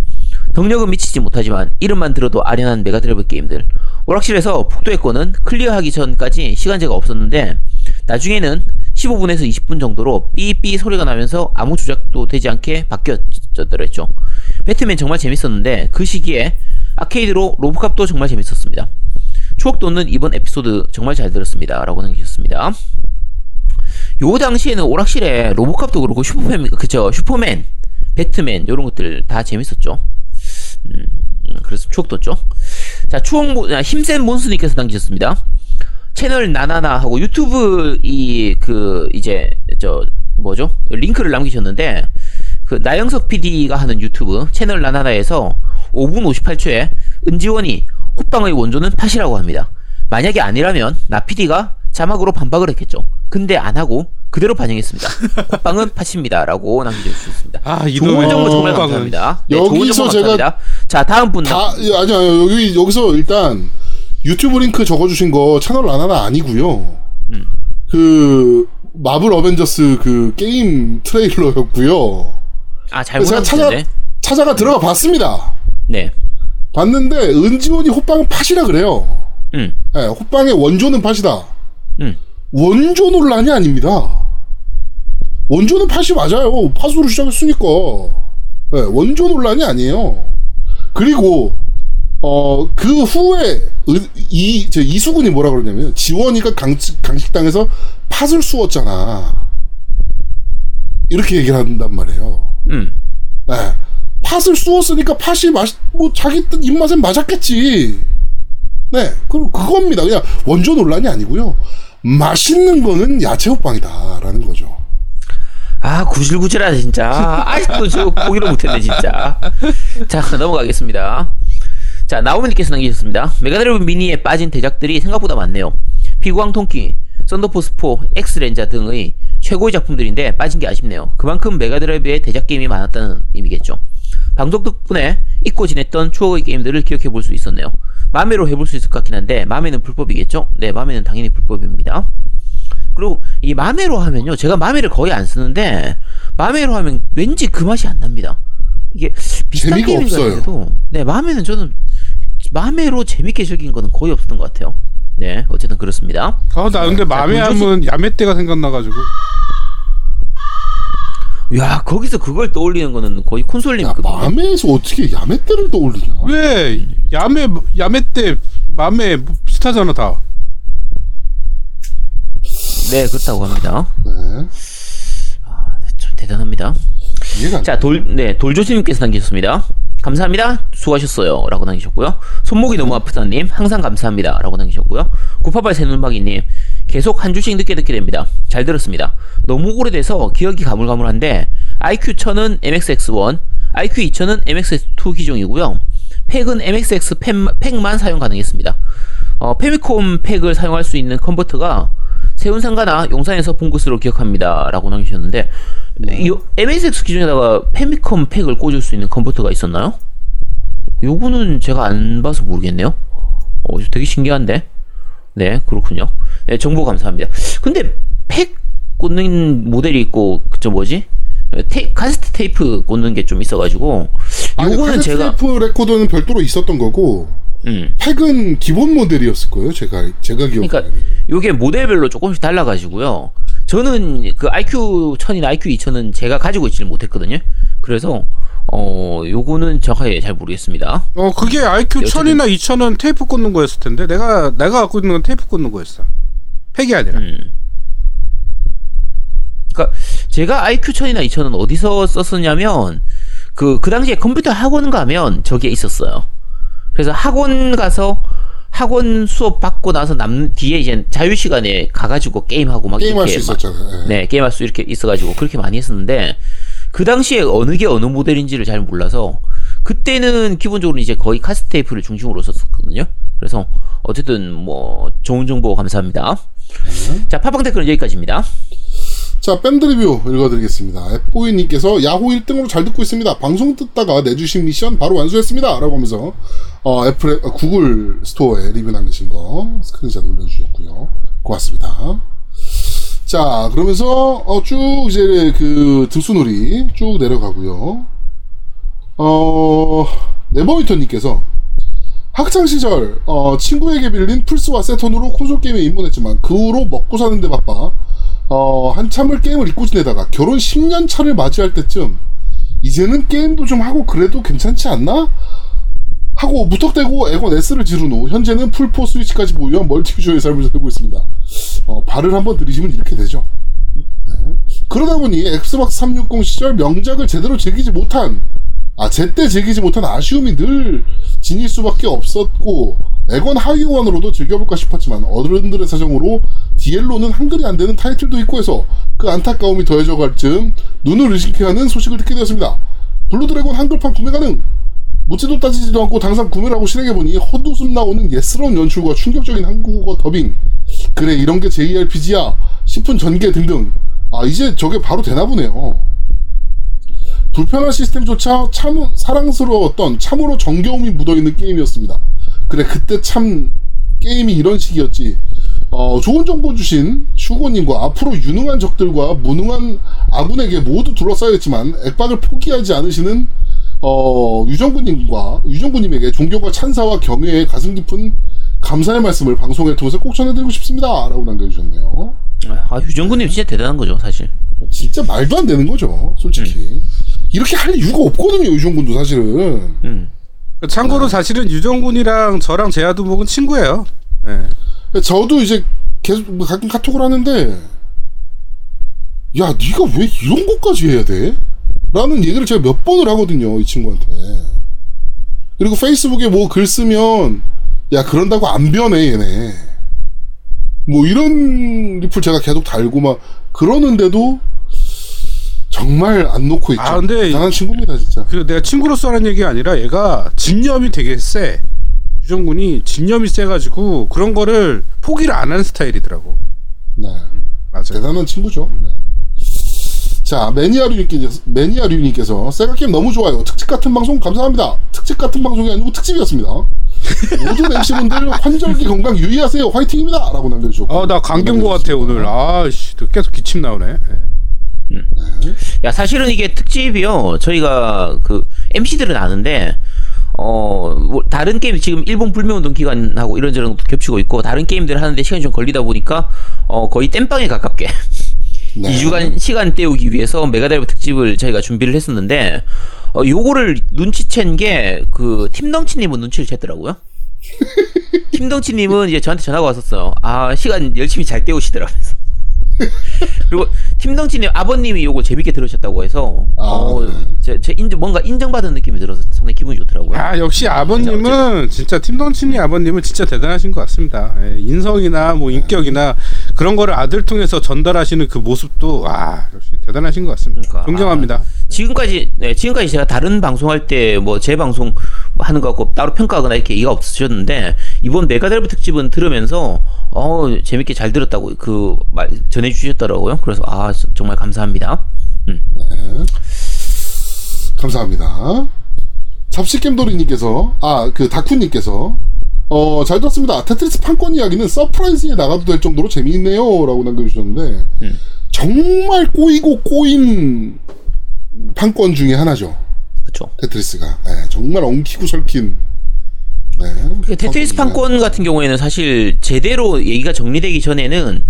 덕력은 미치지 못하지만 이름만 들어도 아련한 메가드라이브 게임들, 오락실에서 폭도의 거는 클리어하기 전까지 시간제가 없었는데 나중에는 십오 분에서 이십 분 정도로 삐삐 소리가 나면서 아무 조작도 되지 않게 바뀌었더랬죠. 배트맨 정말 재밌었는데 그 시기에 아케이드로 로보캅도 정말 재밌었습니다. 추억 돋는 이번 에피소드 정말 잘 들었습니다 라고 남기셨습니다. 요 당시에는 오락실에 로보캅도 그렇고 슈퍼맨, 그쵸, 슈퍼맨, 배트맨 요런 것들 다 재밌었죠. 음, 그래서 추억 돋죠. 자, 추억, 힘센 몬스님께서 남기셨습니다. 채널 나나나 하고 유튜브 이 그 이제 저 뭐죠 링크를 남기셨는데 그 나영석 피디가 하는 유튜브 채널 나나나에서 오 분 오십팔 초에 은지원이 호빵의 원조는 팥이라고 합니다. 만약에 아니라면 나 피디가 자막으로 반박을 했겠죠. 근데 안 하고 그대로 반영했습니다. 콧방은 팥입니다. 라고 남겨주셨습니다. 아, 좋은 정보 정말 감사합니다. 네, 여기서 제가 감사합니다. 자, 다음 분. 다, 예, 아니, 아니, 여기, 여기서 일단 유튜브 링크 적어주신 거 채널 하나는 아니고요. 음. 그 마블 어벤져스 그 게임 트레일러였고요. 아, 잘못 제가 찾아, 찾아가 들어가 봤습니다. 네. 봤는데 은지원이 호빵은 팥이라 그래요. 음. 네, 호빵의 원조는 팥이다. 음. 원조 논란이 아닙니다. 원조는 팥이 맞아요. 팥으로 시작했으니까. 네, 원조 논란이 아니에요. 그리고 어, 그 후에 이, 저 이수근이 뭐라 그러냐면 지원이가 강, 강식당에서 팥을 쑤었잖아. 이렇게 얘기를 한단 말이에요. 음. 네, 팥을 쑤었으니까 팥이 맛, 뭐 자기 입맛엔 맞았겠지. 네, 그럼 그겁니다. 그냥 원조 논란이 아니고요. 맛있는 거는 야채 호빵이다라는 거죠. 아, 구질구질하네 진짜. 아직도 저 보기로 못했네 진짜. 자, 넘어가겠습니다. 자, 나오미님께서 남기셨습니다. 메가드라이브 미니에 빠진 대작들이 생각보다 많네요. 피구왕 통키, 썬더포스 포, 엑스렌자 등의 최고의 작품들인데 빠진 게 아쉽네요. 그만큼 메가드라이브에 대작 게임이 많았다는 의미겠죠. 방송 덕분에 잊고 지냈던 추억의 게임들을 기억해볼 수 있었네요. 맘에로 해볼 수 있을 것 같긴 한데 맘에는 불법이겠죠? 네, 맘에는 당연히 불법입니다. 그리고 이 맘에로 하면요, 제가 맘에를 거의 안 쓰는데 맘에로 하면 왠지 그 맛이 안 납니다. 이게 비슷한 게임인 것 같아도 네, 맘에는 저는 맘에로 재밌게 즐긴 거는 거의 없었던 것 같아요. 네, 어쨌든 그렇습니다. 아, 나 근데 맘에 하면 야매떼가 생각나가지고. 야, 거기서 그걸 떠올리는 거는 거의 콘솔님급. 맘에서 어떻게 야매떼를 떠올리냐? 왜? 야매, 야매떼, 맘에 비슷하잖아 다. 네, 그렇다고 합니다. 네. 아, 네, 참 대단합니다. 이해가. 자, 돌, 네, 돌조심님께서 남기셨습니다. 감사합니다. 수고하셨어요. 라고 남기셨고요. 손목이 너무 아프다님, 항상 감사합니다. 라고 남기셨고요. 구파발 새눈박이님, 계속 한 주씩 늦게 듣게 됩니다. 잘 들었습니다. 너무 오래돼서 기억이 가물가물한데, 아이큐 천은 엠엑스엑스 원, 아이큐 이천은 엠엑스엑스 투 기종이고요. 팩은 엠엑스엑스 팩만 사용 가능했습니다. 어, 페미콤 팩을 사용할 수 있는 컨버터가 세운상가나 용산에서 본 것으로 기억합니다. 라고 남기셨는데, 이 엠엑스엑스 기준에다가 페미컴 팩을 꽂을 수 있는 컨버터가 있었나요? 요거는 제가 안 봐서 모르겠네요. 어, 되게 신기한데. 네, 그렇군요. 네, 정보 감사합니다. 근데 팩 꽂는 모델이 있고, 그 뭐지? 테이, 카세트 테이프 꽂는 게 좀 있어가지고. 아니, 요거는 카세트 제가 테이프 레코더는 별도로 있었던 거고. 음. 팩은 기본 모델이었을 거예요. 제가 제가 기억하기로는. 그러니까 요게 모델별로 조금씩 달라가지고요. 저는 그 아이큐 천이나 아이큐 이천은 제가 가지고 있지를 못했거든요. 그래서 어 요거는 정확하게 잘 모르겠습니다. 어 그게 아이큐 천이나 이천은 테이프 꽂는 거였을 텐데 내가 내가 갖고 있는 건 테이프 꽂는 거였어. 팩이 아니라. 음. 그러니까 제가 아이큐 천이나 이천은 어디서 썼었냐면 그 그 당시에 컴퓨터 학원 가면 저게 있었어요. 그래서 학원 가서 학원 수업 받고 나서 남 뒤에 이제 자유 시간에 가가지고 게임하고 막 게임할 이렇게 수 있었잖아요. 네, 게임할 수 이렇게 있어가지고 그렇게 많이 했었는데 그 당시에 어느 게 어느 모델인지를 잘 몰라서 그때는 기본적으로 이제 거의 카세트 테이프를 중심으로 썼었거든요. 그래서 어쨌든 뭐 좋은 정보 감사합니다. 네. 자, 팟빵 댓글은 여기까지입니다. 자, 밴드 리뷰 읽어드리겠습니다. 에프오이님께서 야호 일 등으로 잘 듣고 있습니다. 방송 듣다가 내주신 미션 바로 완수했습니다. 라고 하면서 어, 애플, 어, 구글 스토어에 리뷰 남기신 거 스크린샷 올려주셨고요. 고맙습니다. 자, 그러면서 어, 쭉 이제 그 등수놀이 쭉 내려가고요. 어, 네버위터님께서 학창시절 어, 친구에게 빌린 플스와 세턴으로 콘솔 게임에 입문했지만 그 후로 먹고 사는데 바빠 어, 한참을 게임을 잊고 지내다가 결혼 십 년 차를 맞이할 때쯤 이제는 게임도 좀 하고 그래도 괜찮지 않나? 하고 무턱대고 에건 S를 지른 후 현재는 풀포 스위치까지 보유한 멀티비주얼의 삶을 살고 있습니다. 어, 발을 한번 들이시면 이렇게 되죠. 네. 그러다 보니 엑스박스 삼백육십 시절 명작을 제대로 즐기지 못한 아 제때 즐기지 못한 아쉬움이 늘 지닐 수밖에 없었고 에건 하위원으로도 즐겨볼까 싶었지만 어른들의 사정으로 디엘로는 한글이 안되는 타이틀도 있고 해서 그 안타까움이 더해져갈 즈음 눈을 의심케 하는 소식을 듣게 되었습니다. 블루 드래곤 한글판 구매 가능! 묻지도 따지지도 않고 당장 구매를 하고 실행해보니 헛웃음 나오는 예스러운 연출과 충격적인 한국어 더빙 그래 이런게 제이알피지야 싶은 전개 등등 아, 이제 저게 바로 되나 보네요. 불편한 시스템조차 참 사랑스러웠던 참으로 정겨움이 묻어있는 게임이었습니다. 그래, 그때 참 게임이 이런 식이었지. 어, 좋은 정보 주신 슈고님과 앞으로 유능한 적들과 무능한 아군에게 모두 둘러싸였지만 액박을 포기하지 않으시는 어, 유정구님과 유정구님에게 존경과 찬사와 경외의 가슴 깊은 감사의 말씀을 방송을 통해서 꼭 전해드리고 싶습니다라고 남겨주셨네요. 아, 유정구님 진짜 대단한 거죠, 사실. 진짜 말도 안 되는 거죠, 솔직히. 음. 이렇게 할 이유가 없거든요, 유정군도 사실은. 음. 참고로 어. 사실은 유정군이랑 저랑 제아두목은 친구예요. 네. 저도 이제 계속 가끔 카톡을 하는데, 야, 네가 왜 이런 것까지 해야 돼? 라는 얘기를 제가 몇 번을 하거든요, 이 친구한테. 그리고 페이스북에 뭐 글 쓰면, 야, 그런다고 안 변해, 얘네. 뭐 이런 리플 제가 계속 달고 막 그러는데도 정말 안 놓고 있죠. 아, 근데 대단한 친구입니다, 진짜. 그리고 내가 친구로서 하는 얘기가 아니라 얘가 집념이 되게 세. 유정군이 집념이 세가지고 그런 거를 포기를 안 하는 스타일이더라고. 네, 음, 맞아요. 대단한 친구죠. 음. 네. 자, 매니아류님께서, 매니아류님께서 세가게임 너무 좋아요. 특집 같은 방송 감사합니다. 특집 같은 방송이 아니고 특집이었습니다. 모든 엠씨분들 환절기 건강 유의하세요. 화이팅입니다. 라고 남겨주셨고. 아, 나 감기인 것 같아 오늘. 아씨, 계속 기침 나오네. 네. 음. 네. 야, 사실은 이게 특집이요. 저희가 그 엠씨들은 아는데 어 다른 게임, 지금 일본 불매운동 기간하고 이런저런 것도 겹치고 있고 다른 게임들 하는데 시간이 좀 걸리다 보니까 어 거의 땜빵에 가깝게 네. 이 주간 시간 때우기 위해서 메가드라이브 특집을 저희가 준비를 했었는데, 어, 요거를 눈치챈 게, 그, 팀덩치님은 눈치를 챘더라고요. 팀덩치님은 이제 저한테 전화가 왔었어요. 아, 시간 열심히 잘 때우시더라면서. 그리고 팀덩치님 아버님이 요거 재밌게 들으셨다고 해서, 아, 어, 네. 제, 제 인정, 뭔가 인정받은 느낌이 들어서 상당히 기분이 좋더라고요. 아, 역시 아버님은, 진짜 팀덩치님 아버님은 진짜 대단하신 것 같습니다. 예, 인성이나 뭐 인격이나 그런 거를 아들 통해서 전달하시는 그 모습도, 와, 역시 대단하신 것 같습니다. 그러니까, 존경합니다. 아, 지금까지, 네, 지금까지 제가 다른 방송할 때 뭐 제 방송 하는 거 갖고 따로 평가하거나 이렇게 얘기가 없으셨는데, 이번 메가드라이브 특집은 들으면서, 어, 재밌게 잘 들었다고 그 말 전해주셨더라고요. 그래서, 아, 정말 감사합니다. 음. 네. 감사합니다. 잡식겜돌이님께서, 아, 그 다쿠님께서, 어, 잘 들었습니다. 테트리스 판권 이야기는 서프라이즈에 나가도 될 정도로 재미있네요. 라고 남겨주셨는데, 음. 정말 꼬이고 꼬인 판권 중에 하나죠. 그쵸. 테트리스가. 네, 정말 엉키고 설킨. 네. 그 테트리스 판권 같은 경우에는 사실 제대로 얘기가 정리되기 전에는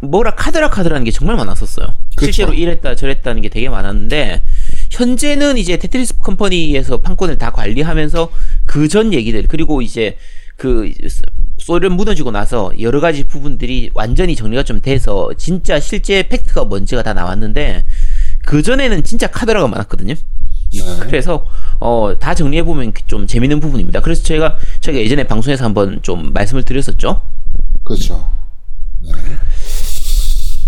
뭐라 카드라 카드라는 게 정말 많았었어요. 그쵸. 실제로 이랬다 저랬다는 게 되게 많았는데, 현재는 이제 테트리스 컴퍼니에서 판권을 다 관리하면서 그 전 얘기들, 그리고 이제 그 소련 무너지고 나서 여러 가지 부분들이 완전히 정리가 좀 돼서 진짜 실제 팩트가 뭔지가 다 나왔는데, 그 전에는 진짜 카드라가 많았거든요. 네. 그래서 어, 다 정리해 보면 좀 재밌는 부분입니다. 그래서 저희가 저희가 예전에 방송에서 한번 좀 말씀을 드렸었죠. 그렇죠. 네.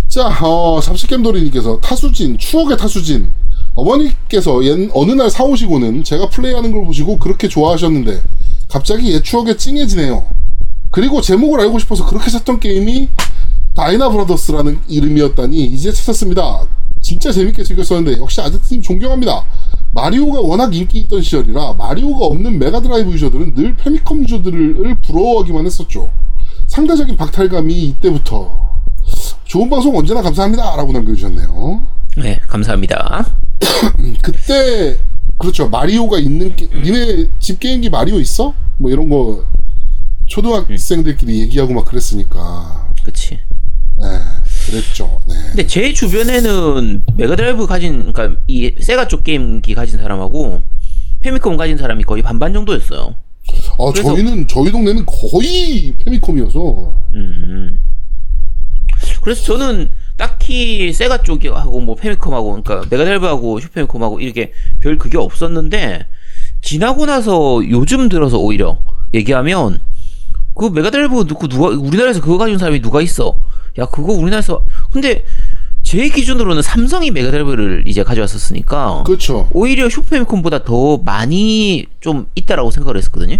자, 어, 잡식겜돌이님께서 타수진, 추억의 타수진. 어머니께서 옛, 어느 날 사오시고는 제가 플레이하는 걸 보시고 그렇게 좋아하셨는데 갑자기 옛 추억에 찡해지네요. 그리고 제목을 알고 싶어서 그렇게 샀던 게임이 다이나 브라더스라는 이름이었다니 이제 찾았습니다. 진짜 재밌게 즐겼었는데 역시 아재트님 존경합니다. 마리오가 워낙 인기 있던 시절이라 마리오가 없는 메가드라이브 유저들은 늘 패미컴 유저들을 부러워하기만 했었죠. 상대적인 박탈감이 이때부터. 좋은 방송 언제나 감사합니다. 라고 남겨주셨네요. 네, 감사합니다. 그때 그렇죠. 마리오가 있는 게, 니네 집 게임기 마리오 있어? 뭐 이런 거 초등학생들끼리 얘기하고 막 그랬으니까. 그치. 네, 그랬죠. 네. 근데 제 주변에는 메가드라이브 가진, 그러니까 이 세가 쪽 게임기 가진 사람하고 페미컴 가진 사람이 거의 반반 정도였어요. 아, 저희는 저희 동네는 거의 페미컴이어서. 음. 그래서 저는 딱히 세가 쪽하고 뭐 페미컴하고, 그러니까 메가드라이브하고 슈퍼패미컴하고 이렇게 별 그게 없었는데, 지나고 나서 요즘 들어서 오히려 얘기하면 그 메가드라이브 누가 우리나라에서 그거 가진 사람이 누가 있어? 야, 그거 우리나라에서. 근데 제 기준으로는 삼성이 메가드라이브를 이제 가져왔었으니까. 그렇죠. 오히려 슈퍼패미컴보다 더 많이 좀 있다라고 생각을 했었거든요.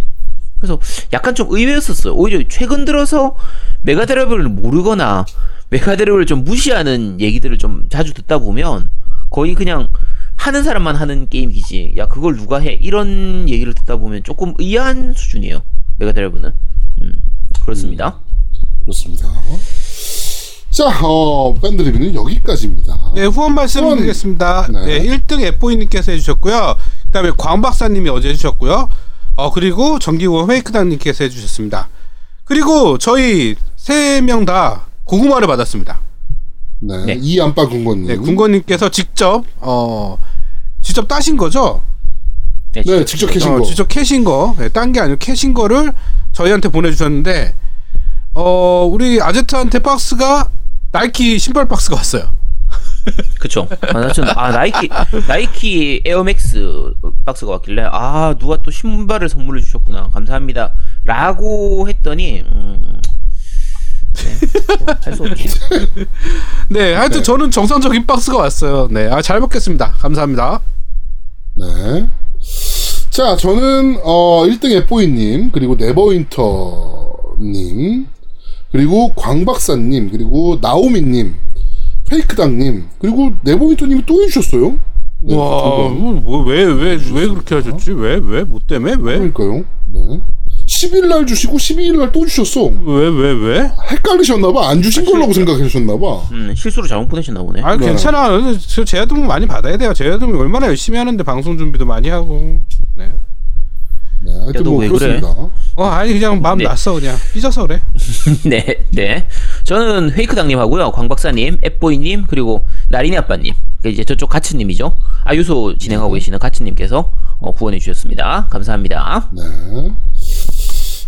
그래서 약간 좀 의외였었어요. 오히려 최근 들어서 메가드라이브를 모르거나 메가드라이브를 좀 무시하는 얘기들을 좀 자주 듣다 보면 거의 그냥 하는 사람만 하는 게임이지 야 그걸 누가 해 이런 얘기를 듣다 보면 조금 의아한 수준이에요. 메가드라이브는 음, 그렇습니다. 음, 그렇습니다. 자, 어, 밴드 리뷰는 여기까지입니다. 네, 후원 말씀드리겠습니다. 네. 네, 일 등 에포이님께서 해주셨고요. 그 다음에 광박사님이 어제 해주셨고요. 어, 그리고 정기후원 페이크당님께서 해주셨습니다. 그리고 저희 세 명 다 고구마를 받았습니다. 네, 네. 이 안빠 군건님. 네, 군건님께서 직접, 어, 직접 따신 거죠? 네, 직접, 네, 직접 캐신 어, 거. 직접 캐신 거. 네, 딴 게 아니고 캐신 거를 저희한테 보내주셨는데, 어, 우리 아제트한테 박스가 나이키 신발 박스가 왔어요. 그쵸. 아, 아 나이키 나이키 에어맥스 박스가 왔길래 아 누가 또 신발을 선물해 주셨구나 감사합니다 라고 했더니 음, 네, 할 수 없지. 네 하여튼 네. 저는 정상적인 박스가 왔어요. 네, 아, 잘 먹겠습니다. 감사합니다. 네. 자 저는 어, 일 등 에포이님 그리고 네버윈터님 그리고 광박사님 그리고 나오미님 페이크당님 그리고 네버윈터님이 또 해주셨어요. 네, 와, 왜 왜 왜 그렇게 하셨지? 왜 왜 뭐 때문에 왜? 그러니까요. 네. 십일 날 주시고 십이 일 날 또 주셨어. 왜 왜 왜? 헷갈리셨나봐. 안 주신 아, 걸로 생각하셨나봐. 음, 실수로 잘못 보내셨나 보네. 아, 네. 괜찮아. 저 재야동무 많이 받아야 돼요. 재야동무 얼마나 열심히 하는데 방송 준비도 많이 하고. 네. 네, 하여튼 뭐 그렇습니다. 그래? 어, 아니 그냥 마음 네. 났어 그냥 삐져서 그래. 네, 네. 저는 페이크당님하고요, 광박사님, 앱보이님 그리고 나린이 아빠님, 이제 저쪽 가츠님이죠. 아유소 진행하고 계시는 가츠님께서 어, 후원해 주셨습니다. 감사합니다.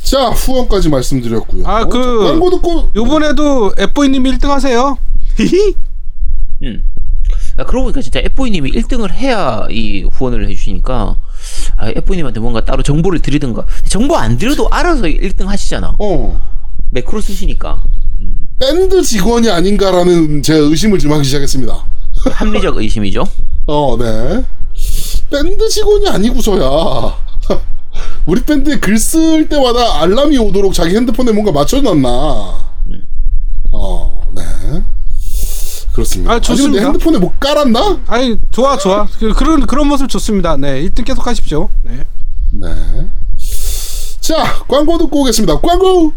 네. 자 후원까지 말씀드렸고요. 아 그 광고 어, 듣고 이번에도 앱보이님이 일 등 하세요. 음. 아, 그러고 보니까 진짜 앱보이님이 일 등을 해야 이 후원을 해주시니까. 아, 에프님한테 뭔가 따로 정보를 드리든가. 정보 안 드려도 알아서 일 등 하시잖아. 어. 매크로 쓰시니까. 음. 밴드 직원이 아닌가라는 제 의심을 좀 하기 시작했습니다. 합리적 의심이죠. 어, 네. 밴드 직원이 아니고서야 우리 밴드에 글 쓸 때마다 알람이 오도록 자기 핸드폰에 뭔가 맞춰놨나. 음. 어, 네. 그렇습니다. 아, 좋습니다. 아니, 내 핸드폰에 뭐 깔았나? 아니, 좋아, 좋아. 그, 그런, 그런 모습 좋습니다. 네. 일 등 계속 하십시오. 네. 네. 자, 광고 듣고 오겠습니다. 광고!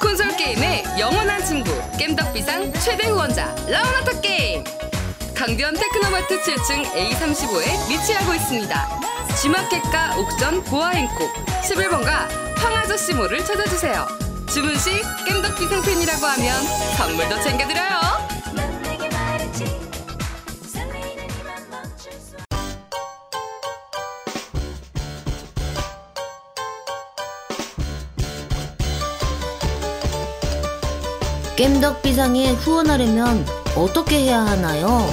콘솔 게임의 영원한 친구, 겜덕비상 최대 후원자, 라우나토 게임! 강변 테크노마트 칠 층 에이 삼십오에 위치하고 있습니다. G마켓과 옥션 보아행콕 십일 번가 황아저씨몰을 찾아주세요. 주문 시 겜덕비상 팬이라고 하면 선물도 챙겨드려요. 겜덕비상에 후원하려면 어떻게 해야 하나요?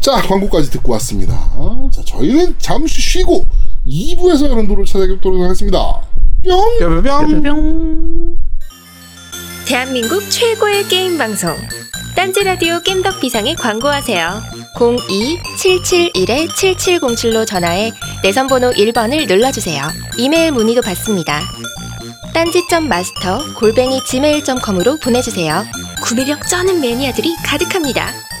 자, 광고까지 듣고 왔습니다. 자, 저희는 잠시 쉬고 이 부에서 여러분들을 찾아뵙도록 하겠습니다. 뿅! 뿅! 뿅! 대한민국 최고의 게임 방송 딴지라디오 겜덕비상에 광고하세요. 공이 칠칠일 칠칠공칠로 전화해 내선번호 일 번을 눌러주세요. 이메일 문의도 받습니다. 딴지.마스터 골뱅이 지메일 닷컴으로 보내주세요. 구매력 쩌는 매니아들이 가득합니다.